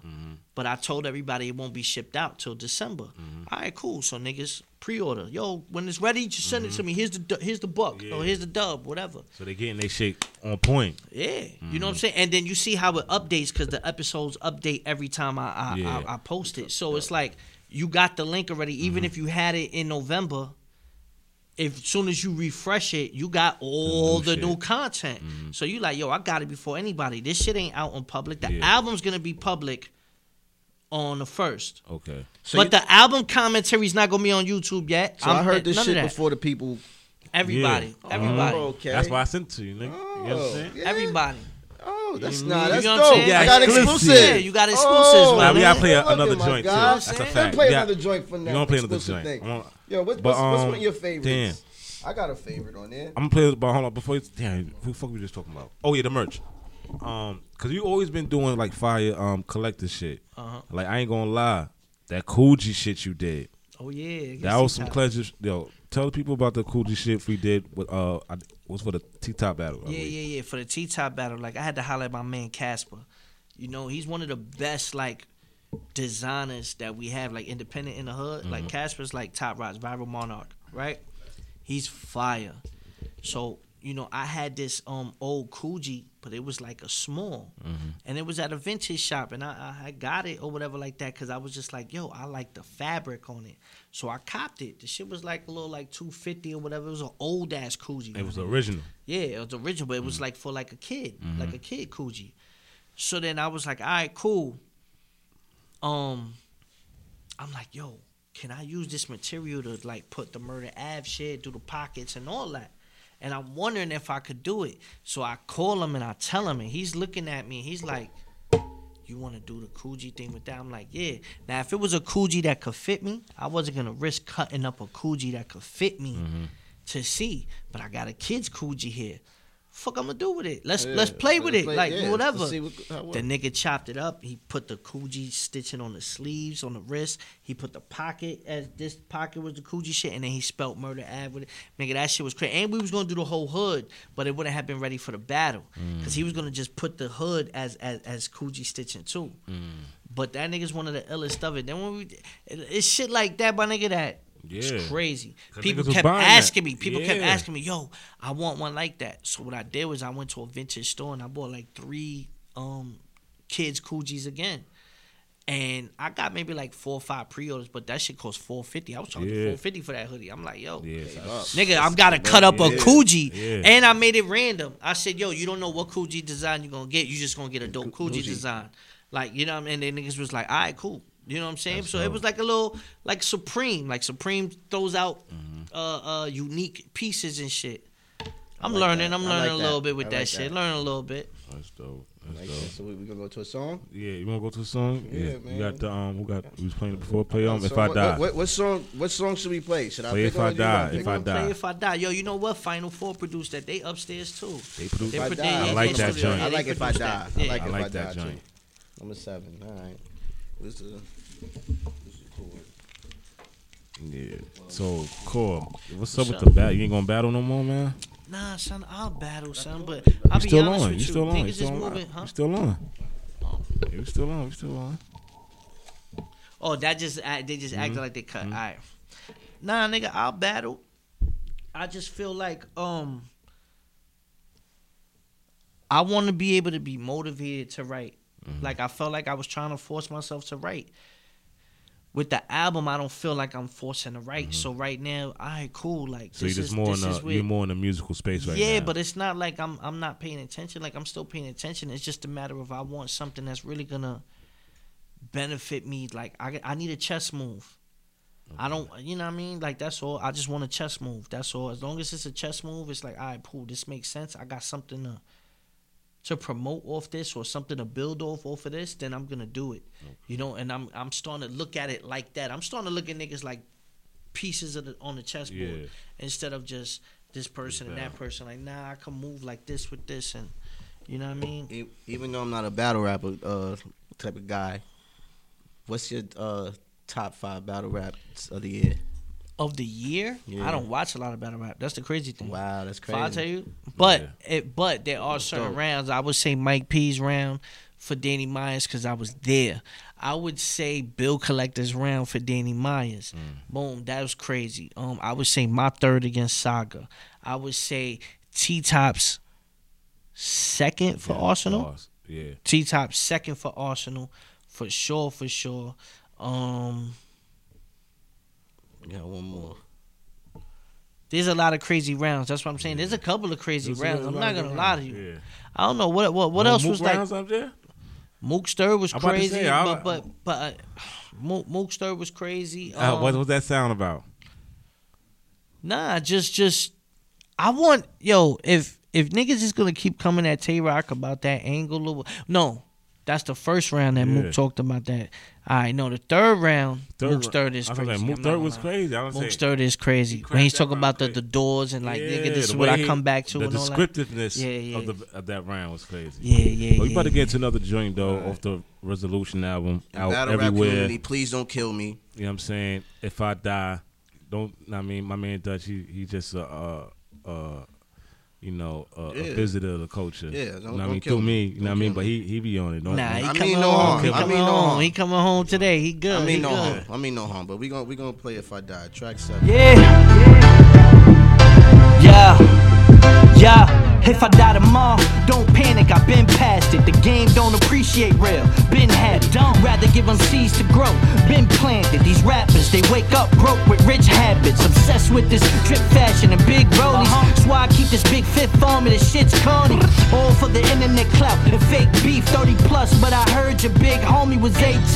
but I told everybody it won't be shipped out till December. Mm-hmm. All right, cool. So niggas pre-order. Yo, when it's ready, just send it to me. Here's the buck. Yeah. Or here's the dub. Whatever. So they getting their shit on point. Yeah, you know what I'm saying. And then you see how it updates because the episodes update every time I post it. So it's like you got the link already. Even if you had it in November, as soon as you refresh it, you got all the new content. Mm-hmm. So you like, yo, I got it before anybody. This shit ain't out on public. The album's going to be public on the 1st. Okay. So but the album commentary's not going to be on YouTube yet. So I heard this shit before the people. Everybody. Yeah. Everybody. Oh, okay. That's why I sent it to you, nigga. You know what I'm saying? Yeah. Everybody. Oh, that's not. That's dope. Yeah, I got exclusive. Yeah, you got exclusives. Now we got to play another joint, too. That's a fact. Let's play another joint for now. You don't play another joint. Yo, what's one of your favorites? Damn. I got a favorite on there. I'm going to play this, but hold on. Before you... Damn, who the fuck were we just talking about? Oh, yeah, the merch. Because you always been doing, like, fire collector shit. Uh-huh. Like, I ain't going to lie. That Coogee shit you did. Oh, yeah. That was some pleasure. Yo, tell the people about the Coogee shit we did with... was for the T-Top battle. Yeah. For the T-Top battle, like, I had to highlight my man Casper. You know, he's one of the best, like, designers that we have, like, independent in the hood. Mm-hmm. Like, Casper's, like, Top Rock's Viral Monarch, right? He's fire. So, you know, I had this old Coogee, but it was, like, a small. Mm-hmm. And it was at a vintage shop, and I got it or whatever like that because I was just like, yo, I like the fabric on it. So I copped it. The shit was like a little like $250 or whatever. It was an old ass Coogee. It was original. Yeah, it was original, but it was like for like a kid, like a kid Coogee. So then I was like, all right, cool. I'm like, yo, can I use this material to like put the Murda Ave shit, do the pockets and all that? And I'm wondering if I could do it. So I call him and I tell him, and he's looking at me. And he's like, you want to do the Coogee thing with that? I'm like, yeah. Now, if it was a Coogee that could fit me, I wasn't going to risk cutting up a Coogee that could fit me to see. But I got a kid's Coogee here. Fuck, I'm going to do with it. Let's play with it. Like, whatever. The nigga chopped it up. He put the Coogee stitching on the sleeves, on the wrist. He put the pocket as this pocket was the Coogee shit. And then he spelt Murda Ave with it. Nigga, that shit was crazy. And we was going to do the whole hood, but it wouldn't have been ready for the battle. Because he was going to just put the hood as Coogee stitching too. But that nigga's one of the illest of it. Then when we, it's shit like that, my nigga, that it's crazy. People kept asking me. People kept asking me, yo, I want one like that. So what I did was I went to a vintage store and I bought like 3 kids Coogis again. And I got maybe like 4 or 5 pre-orders, but that shit cost $450. I was charging $450 for that hoodie. I'm like, yo, nigga, I've got to cut up a Coogee. Yeah. And I made it random. I said, yo, you don't know what Coogee design you're going to get. You just going to get a dope Coogee design. Like, you know what I mean? And the niggas was like, all right, cool. You know what I'm saying? That's so dope. It was like a little, like Supreme. Like Supreme throws out unique pieces and shit. I'm like learning. That. I'm learning like a little bit with like that shit. Learning a little bit. That's dope. Like so we gonna go to a song? Yeah, you wanna go to a song? Yeah, man. You got the we was playing it before. Play If I Die. What song should we play? Should I play pick If I Die? If I Die. Play If I Die. Yo, you know what? Final Four produced that. They upstairs too. They produced. I like that joint. I like If I Die. I like that joint. Number 7. All right. This is cool. Yeah. So cool. What's up with the battle? You ain't gonna battle no more, man? Nah, son, I'll battle, son, but I'll be honest with you. We still on. Oh, they just acted like they cut. All right. Nah, nigga, I'll battle. I just feel like I want to be able to be motivated to write. Like, I felt like I was trying to force myself to write. With the album, I don't feel like I'm forcing to write. So right now, all right, cool. Like, so you're more in a musical space right now. Yeah, but it's not like I'm not paying attention. Like, I'm still paying attention. It's just a matter of I want something that's really gonna benefit me. Like, I need a chess move. Okay. I don't, you know what I mean? Like, that's all. I just want a chess move. That's all. As long as it's a chess move, it's like, all right, cool. This makes sense. I got something to promote off this or something to build off of this, then I'm gonna do it. Okay. You know, and I'm starting to look at it like that. I'm starting to look at niggas like pieces on the chessboard instead of just this person and that person. Like, nah, I can move like this with this, and you know what I mean? Even though I'm not a battle rapper type of guy, what's your top 5 battle raps of the year? Of the year? Yeah. I don't watch a lot of battle rap. That's the crazy thing. Wow, that's crazy. If I tell you. But but there are certain rounds. I would say Mike P's round for Danny Myers because I was there. I would say Bill Collector's round for Danny Myers. Boom, that was crazy. I would say my third against Saga. I would say T-Top's second for Arsenal. Yeah. T-Top's second for Arsenal. For sure. Yeah, one more. There's a lot of crazy rounds. That's what I'm saying. There's a couple of crazy rounds. I'm not gonna lie to you. Yeah. I don't know what else Mook was rounds like. Up there? Mook's third was crazy, Mook's third was crazy. What was that sound about? Nah, just I want if niggas is gonna keep coming at Tay-Rock about that angle. No. That's the first round that Mook talked about that. All right, no, the third round, Mook's third is crazy. Mook's third was crazy. Mook's third is crazy. When he's talking about the doors and like, nigga, this is what I come back to. The descriptiveness of that round was crazy. Yeah. But we about to get to another joint, though, off the Resolution album. Out everywhere. Please don't kill me. You know what I'm saying? If I die, my man Dutch, he just a visitor of the culture. Yeah, don't, you know what I mean? Through me, you know what I mean? But he be on it. Don't he coming home. He coming home today. He good. I mean no harm. But we gonna play If I Die. Track 7. Yeah. If I die tomorrow, don't panic, I've been past it. The game don't appreciate real, been had it. Don't rather give them seeds to grow, been planted. These rappers, they wake up broke with rich habits, obsessed with this drip fashion and big rollies. That's why I keep this big fifth on me, this shit's corny. All for the internet clout and fake beef, 30 plus, but I heard your big homie was 18.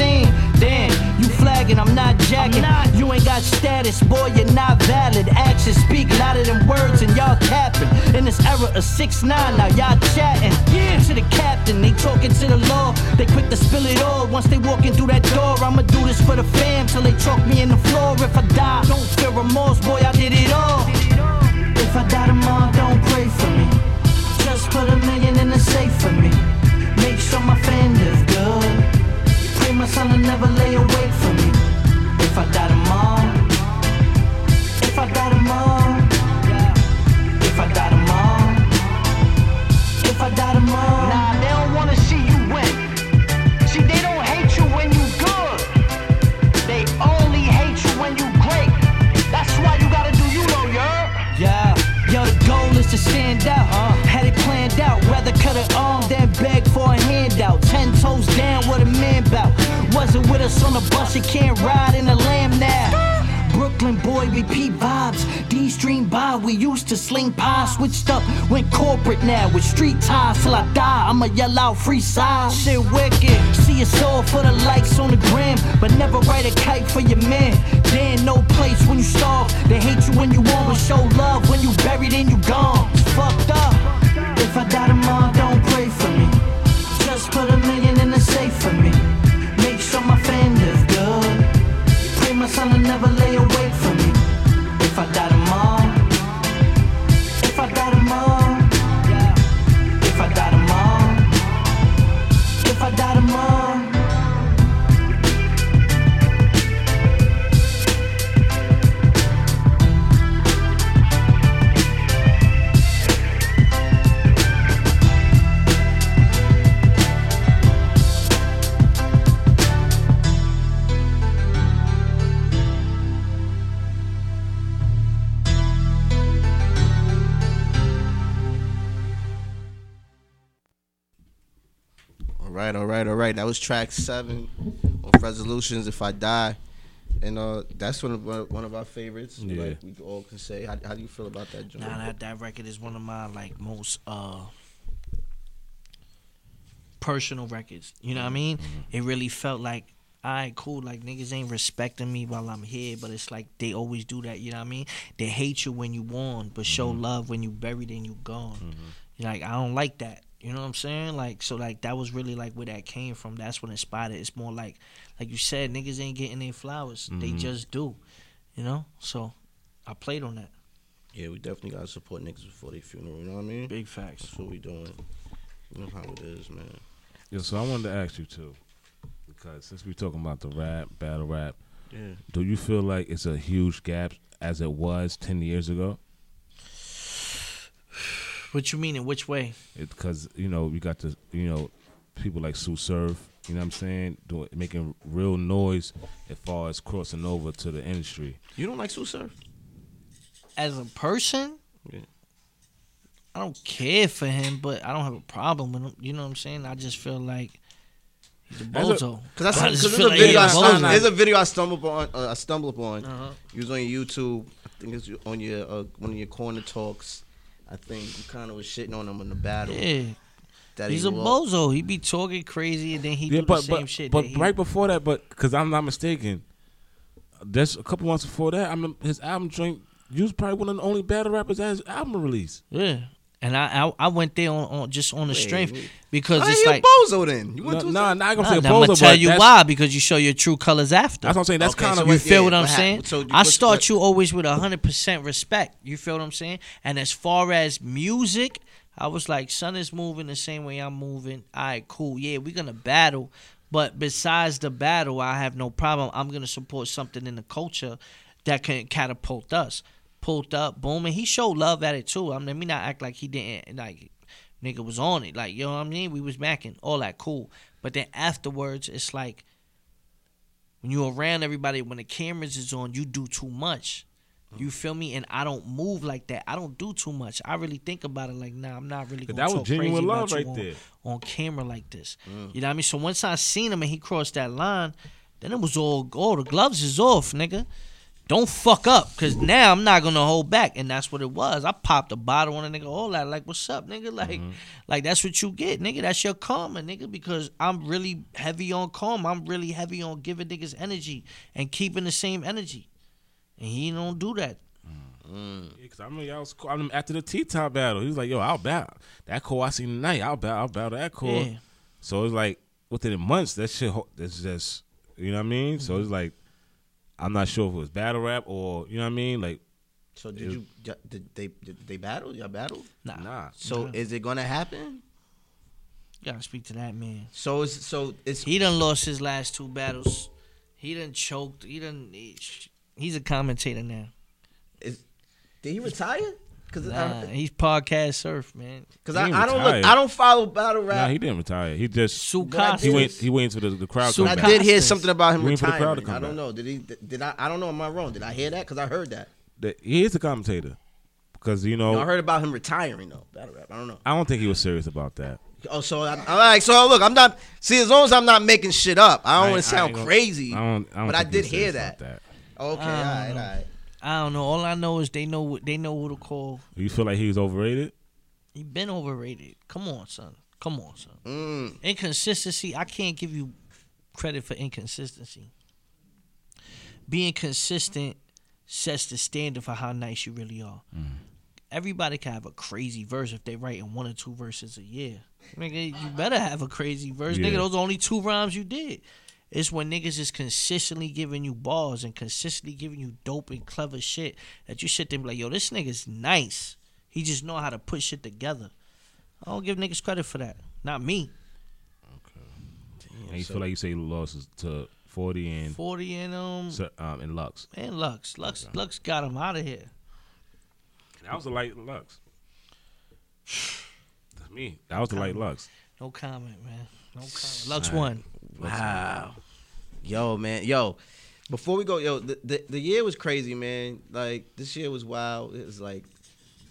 Damn, you flagging, I'm not jacking. You ain't got status, boy, you're not valid. Actions speak louder than words and y'all capping. In this era of 6ix9ine, now y'all chatting to the captain, they talking to the law. They quick to spill it all once they walking through that door. I'ma do this for the fam till they chalk me in the floor. If I die, don't feel remorse, boy, I did it all. If I die tomorrow, don't pray for me. Just put $1 million in the safe for me. Make sure my fam live good. Pray my son will never lay awake for me. If I die tomorrow. If I die tomorrow. If I die tomorrow. If I die tomorrow. Nah, they don't wanna see you win. See, they don't hate you when their arm, then beg for a handout. 10 toes down, what a man bout. Wasn't with us on the bus, you can't ride in the lamb now. Brooklyn boy, repeat vibes. D stream by, we used to sling pie. Switched up, went corporate now with street ties. Till I die, I'ma yell out free size. Shit wicked. See us all for the likes on the gram, but never write a kite for your man. There ain't no place when you starve. They hate you when you want, but show love when you buried and you gone. It's fucked up. If I die tomorrow, don't pray for me. Just put $1 million in the safe for me. Make sure my fan live good. Pray my son to never lay awake from me. If I die tomorrow, if I die tomorrow, if I die tomorrow, if I die All right. That was track 7 of Resolutions, If I Die. And that's one of our favorites. Yeah. Like we all can say. How do you feel about that, John? Nah, that record is one of my like most personal records. You know what I mean? Mm-hmm. It really felt like, all right, cool, like niggas ain't respecting me while I'm here, but it's like they always do that, you know what I mean? They hate you when you won, but show love when you buried and you gone. Mm-hmm. Like, I don't like that. You know what I'm saying? Like, so like that was really like where that came from. That's what inspired it. It's more like you said, niggas ain't getting their flowers. Mm-hmm. They just do. You know? So I played on that. Yeah, we definitely gotta support niggas before their funeral, you know what I mean? Big facts. That's what we doing. You know how it is, man. Yeah, so I wanted to ask you too, because since we talking about the rap, battle rap, yeah, do you feel like it's a huge gap as it was 10 years ago? What you mean? In which way? Because you know you got the people like Sue Surf, you know what I'm saying, making real noise as far as crossing over to the industry. You don't like Sue Surf as a person? Yeah. I don't care for him, but I don't have a problem with him. You know what I'm saying? I just feel like he's a bozo. Because there's a video I stumbled upon. It was on YouTube. I think it's on your one of your corner talks. I think you kind of was shitting on him in the battle. Yeah, he's a bozo. He be talking crazy and then he do the same shit. But right before that, because I'm not mistaken, there's a couple months before that, I mean, his album joint. You was probably one of the only battle rappers that his album released. Yeah, and I went there on the strength because it's like bozo. Then you went to I'm gonna say bozo. I'm gonna tell you why, because you show your true colors after. That's what I'm saying. That's kind of you feel what I'm saying. So I start you always with 100% respect. You feel what I'm saying? And as far as music, I was like, son is moving the same way I'm moving. All right, cool. Yeah, we're gonna battle, but besides the battle, I have no problem. I'm gonna support something in the culture that can catapult us. Pulled up, boom, and he showed love at it too. I mean, let me not act like he didn't, like, nigga was on it. Like, you know what I mean? We was macking, all that cool. But then afterwards, it's like, when you're around everybody, when the cameras is on, you do too much. You feel me? And I don't move like that. I don't do too much. I really think about it like, nah, I'm not really going to talk crazy about you on camera like this. Mm. You know what I mean? So once I seen him and he crossed that line, then it was all, oh, the gloves is off, nigga. Don't fuck up, because now I'm not going to hold back. And that's what it was. I popped a bottle on a nigga, all that. Like, what's up, nigga? Like, like that's what you get, nigga. That's your karma, nigga, because I'm really heavy on karma. I'm really heavy on giving niggas energy and keeping the same energy. And he don't do that. Yeah, because I remember y'all was calling him after the T-Top battle. He was like, yo, I'll battle. That call I seen tonight, I'll battle that call. Yeah. So it's like, within months, that shit, that's just, you know what I mean? So it's like, I'm not sure if it was battle rap or, you know what I mean? Like, so did they battle? Y'all battled? Nah. So is it gonna happen? You gotta speak to that man. So it's he done lost his last 2 battles. He done choked. He's a commentator now. Did he retire? Nah, he's podcast surf, man. Because I don't follow battle rap. Nah, he didn't retire. He just he went into the crowd. I did hear something about him retiring. I don't know. Did I? I don't know. Am I wrong? Did I hear that? Because I heard that he is a commentator. Because I heard about him retiring though. Battle rap. I don't know. I don't think he was serious about that. Oh, so I'm, all right. So look, I'm not. See, as long as I'm not making shit up, I don't want to sound crazy. I don't but I did hear that. Like that. Okay, all right. I don't know. All I know is they know who to call. You feel like he was overrated? He been overrated. Come on, son. Inconsistency. I can't give you credit for inconsistency. Being consistent sets the standard for how nice you really are. Mm. Everybody can have a crazy verse if they write in one or two verses a year. Nigga, you better have a crazy verse. Yeah. Nigga, those are only two rhymes you did. It's when niggas is consistently giving you balls and consistently giving you dope and clever shit that you sit there and be like, yo, this nigga's nice. He just know how to put shit together. I don't give niggas credit for that. Not me. Okay. Damn, and you feel like you say losses to 40 and Lux. And Lux. Lux got him out of here. That was a light Lux. That's me. That was a light Lux. No comment, man. No comment. Lux won. Wow. Yo, man. Yo, before we go, the year was crazy, man. Like, this year was wild. It was like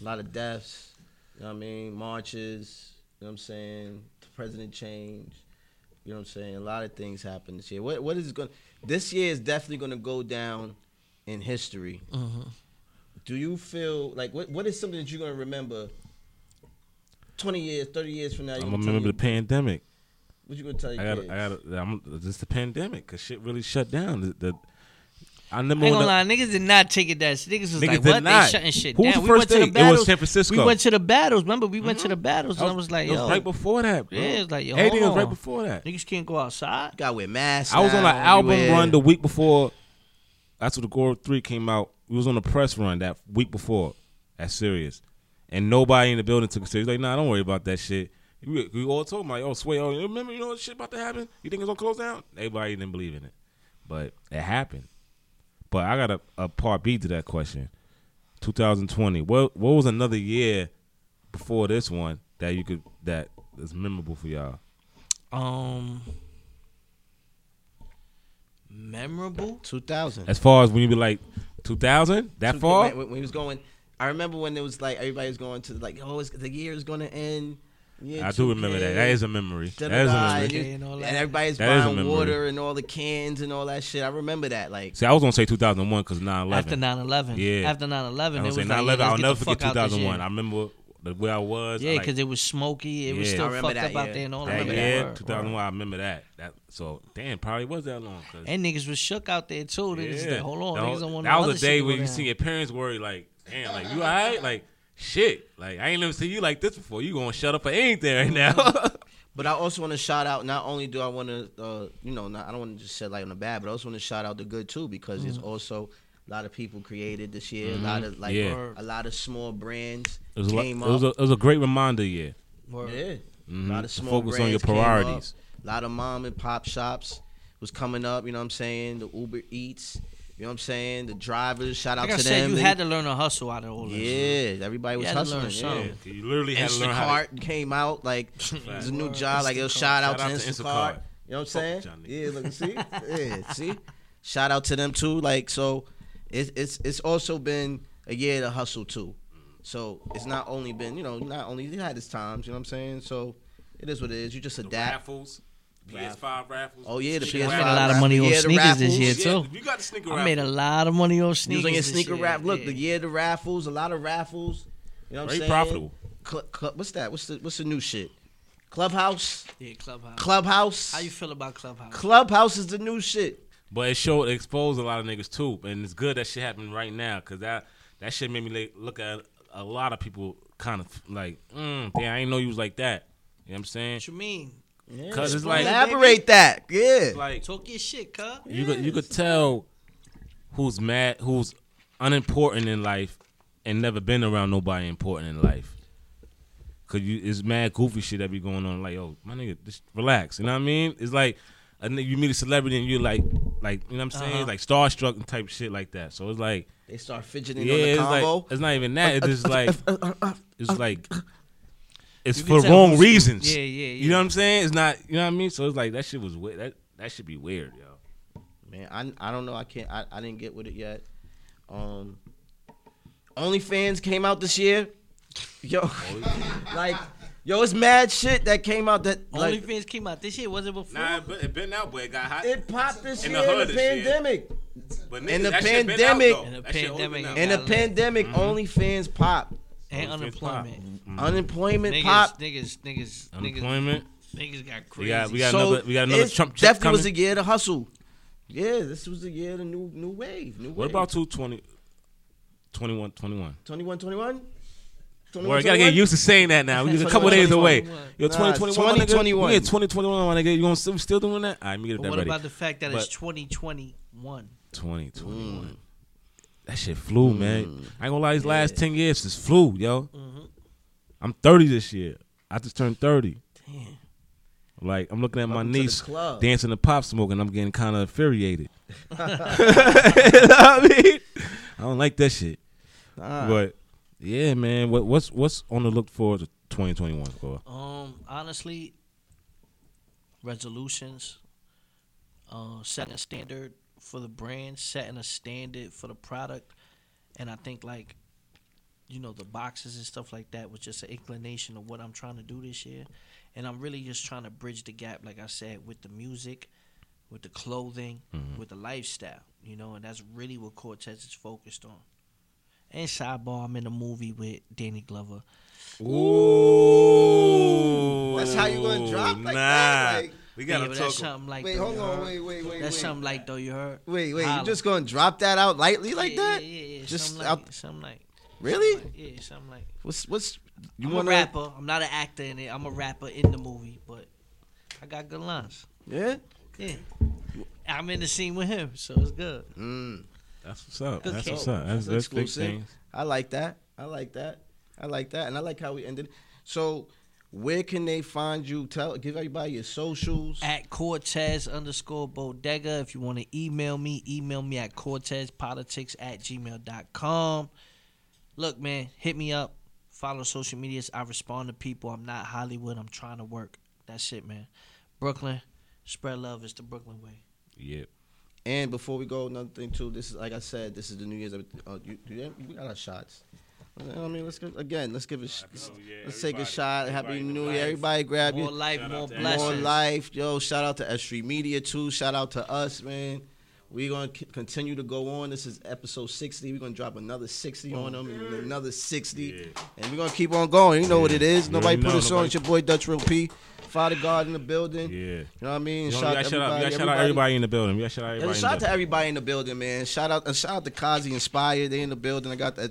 a lot of deaths. You know what I mean? Marches. You know what I'm saying? The president changed. You know what I'm saying? A lot of things happened this year. What is going? This year is definitely going to go down in history. Mm-hmm. Do you feel like what is something that you're gonna remember 20 years, 30 years from now? I'm gonna remember the pandemic. What you gonna tell your kids? It's the pandemic, cause shit really shut down. I ain't gonna lie, niggas did not take it that. Niggas was like, what? They shutting shit down. We went to the battles. It was San Francisco. We went to the battles. Remember, we went to the battles, and I was like, yo. It was right before that, bro. Yeah, it was like, yo, everything was right before that. Niggas can't go outside. Gotta wear masks. I was on an album run the week before. That's when the Gore 3 came out. We was on a press run that week before at Sirius. And nobody in the building took it serious. Like, nah, don't worry about that shit. We all told him, like, oh, Sway, oh, remember, you know what shit about to happen? You think it's going to close down? Everybody didn't believe in it. But it happened. But I got a part B to that question. 2020. What was another year before this one that is memorable for y'all? Memorable? 2000. As far as when you be like, 2000? That far? When he was going, I remember when it was like everybody was going to like, oh, the year is going to end. I do remember that. That is a memory. And everybody's buying water and all the cans and all that shit. I remember that. Like, see, I was going to say 2001 because 9/11. After 9/11. Yeah. After 9/11. I was going to say 9/11. I'll never forget 2001. I remember where I was. Yeah, because it was smoky. It was still fucked up out there and all that. Yeah, 2001. I remember that. So, damn, probably was that long. And niggas was shook out there, too. They just like, hold on. Niggas don't want to. That was the day when you see your parents worry, like, damn, like, you all right? Like, shit. Like, I ain't never seen you like this before. You going to shut up for anything right now. But I also want to shout out, not only do I want to, I don't want to just shed light on the bad, but I also want to shout out the good, too, because it's also a lot of people created this year. Mm-hmm. A lot of small brands came up. It was a great reminder year. Word. Yeah. Mm-hmm. A lot of small brands. Focus on your priorities. A lot of mom and pop shops was coming up, you know what I'm saying? The Uber Eats, you know what I'm saying? The drivers, shout out to them. Like I said, you had to learn a hustle out of all this. Yeah, everybody was hustling. You literally had to learn how. Instacart came out, like, it was a new job. Like, it was shout out to Instacart. You know what I'm saying? Johnny. Yeah, look, see? Shout out to them, too. Like, so, it's also been a year to hustle, too. So, it's not only been, you had its times, you know what I'm saying? So, it is what it is. You just adapt. Raffles. PS5 raffles. Oh yeah, the PS5. I made a lot of money on sneakers this year too. You got the sneaker raffle. I made a lot of money on sneakers. You was on your sneaker raffle. Look, the year of the raffles, a lot of raffles. You know what I'm saying? Very profitable. What's that? What's the new shit? Clubhouse. Yeah, Clubhouse. How you feel about Clubhouse? Clubhouse is the new shit. But it exposed a lot of niggas too, and it's good that shit happened right now because that shit made me look at a lot of people kind of like, damn, I didn't know you was like that. You know what I'm saying? What you mean? Yeah. Cause it's like elaborate that, yeah. Like, talk your shit, cuz. You could tell who's mad, who's unimportant in life, and never been around nobody important in life. Cause it's mad goofy shit that be going on. Like, yo, my nigga, just relax. You know what I mean? It's like you meet a celebrity and you're like you know what I'm saying? Uh-huh. Like starstruck and type shit like that. So it's like they start fidgeting on the combo. Like, it's not even that. It's just like it's like. It's for the wrong reasons. Yeah. You know what I'm saying? It's not, you know what I mean? So it's like, that shit was weird. That should be weird, yo. Man, I don't know. I can't, I didn't get with it yet. OnlyFans came out this year. Yo, like, Yo, it's mad shit that came out that OnlyFans like, came out. This shit wasn't before. Nah, it been out, but it got hot. It popped this year in the pandemic. In the pandemic, OnlyFans popped. And unemployment. Mm-hmm. Unemployment popped. Niggas. Unemployment. Niggas got crazy. We got another Trump. Definitely was a year to hustle. Yeah, this was the year of the new wave. What about 220? 21, 21? Well, I gotta get used to saying that now. We're a couple days away. Yo, 2021. 2021. Yeah, 2021, my nigga. We still doing that? All right, let me get that ready. What about the fact that it's 2021? 2021. That shit flew, man. I ain't gonna lie, these last 10 years just flew, yo. Mm-hmm. I'm 30 this year. I just turned 30. Damn. Like, I'm looking at my niece dancing to pop smoke, and I'm getting kind of infuriated. You know what I mean? I don't like that shit. Nah. But yeah, man. What's on the look for 2021? Honestly, resolutions, setting a standard for the brand, setting a standard for the product, and I think like, you know, the boxes and stuff like that was just an inclination of what I'm trying to do this year, and I'm really just trying to bridge the gap, like I said, with the music, with the clothing, with the lifestyle, you know, and that's really what Cortez is focused on. And sidebar, I'm in a movie with Danny Glover. Ooh. That's how you gonna drop like that? Like, we gotta talk. That's something like. Wait, hold on. Wait. That's something like though. You heard? Wait. Holla. You just gonna drop that out lightly like that? Yeah. Just something like. Really? Something like. What's? I'm a rapper. I'm not an actor in it. I'm a rapper in the movie, but I got good lines. Yeah. I'm in the scene with him, so it's good. That's what's up. That's what's up. That's big things. I like that. And I like how we ended. So where can they find you? Give everybody your socials. At Cortez_Bodega. If you want to email me at cortezpolitics@gmail.com. Look, man, hit me up. Follow social medias. I respond to people. I'm not Hollywood. I'm trying to work. That's it, man. Brooklyn. Spread love. It's the Brooklyn way. Yep. And before we go, another thing too. This is, like I said, this is the New Year's. We got our shots. I mean, let's take a shot. Happy New Year, everybody! Grab more life, more blessings, more life. Yo, shout out to S Street Media too. Shout out to us, man. We're gonna continue to go on. This is episode 60. We're gonna drop another 60 on them, and another 60, and we're gonna keep on going. You know what it is. Nobody put us on. It's your boy Dutch Real P. Father God in the building. Yeah. You know what I mean? Shout out everybody in the building. Shout out to everybody in the building, man. Shout out to Kazi Inspired. They in the building. I got the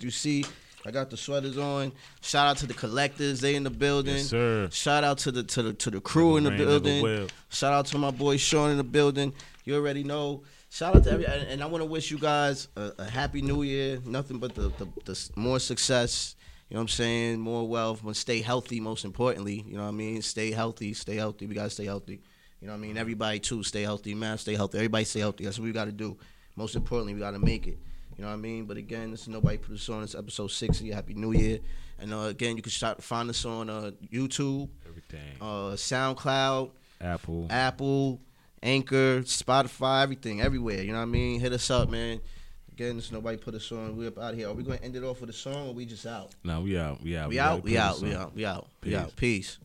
sweaters on. Shout out to the collectors. They in the building. Yes, sir. Shout out to the crew in the building. Shout out to my boy Sean in the building. You already know. Shout out to everybody. And I want to wish you guys a happy new year. Nothing but the more success. You know what I'm saying? More wealth, but stay healthy, most importantly. You know what I mean? Stay healthy. We got to stay healthy. You know what I mean? Everybody, too, stay healthy. Man, stay healthy. Everybody stay healthy. That's what we got to do. Most importantly, we got to make it. You know what I mean? But, again, this is Nobody Put Us On. This is episode 60. Happy New Year. And, again, you can find us on YouTube. Everything. SoundCloud. Apple. Anchor. Spotify. Everything. Everywhere. You know what I mean? Hit us up, man. Again, this Nobody Put Us On. We up out of here. Are we going to end it off with a song or we just out? No, we out. Peace.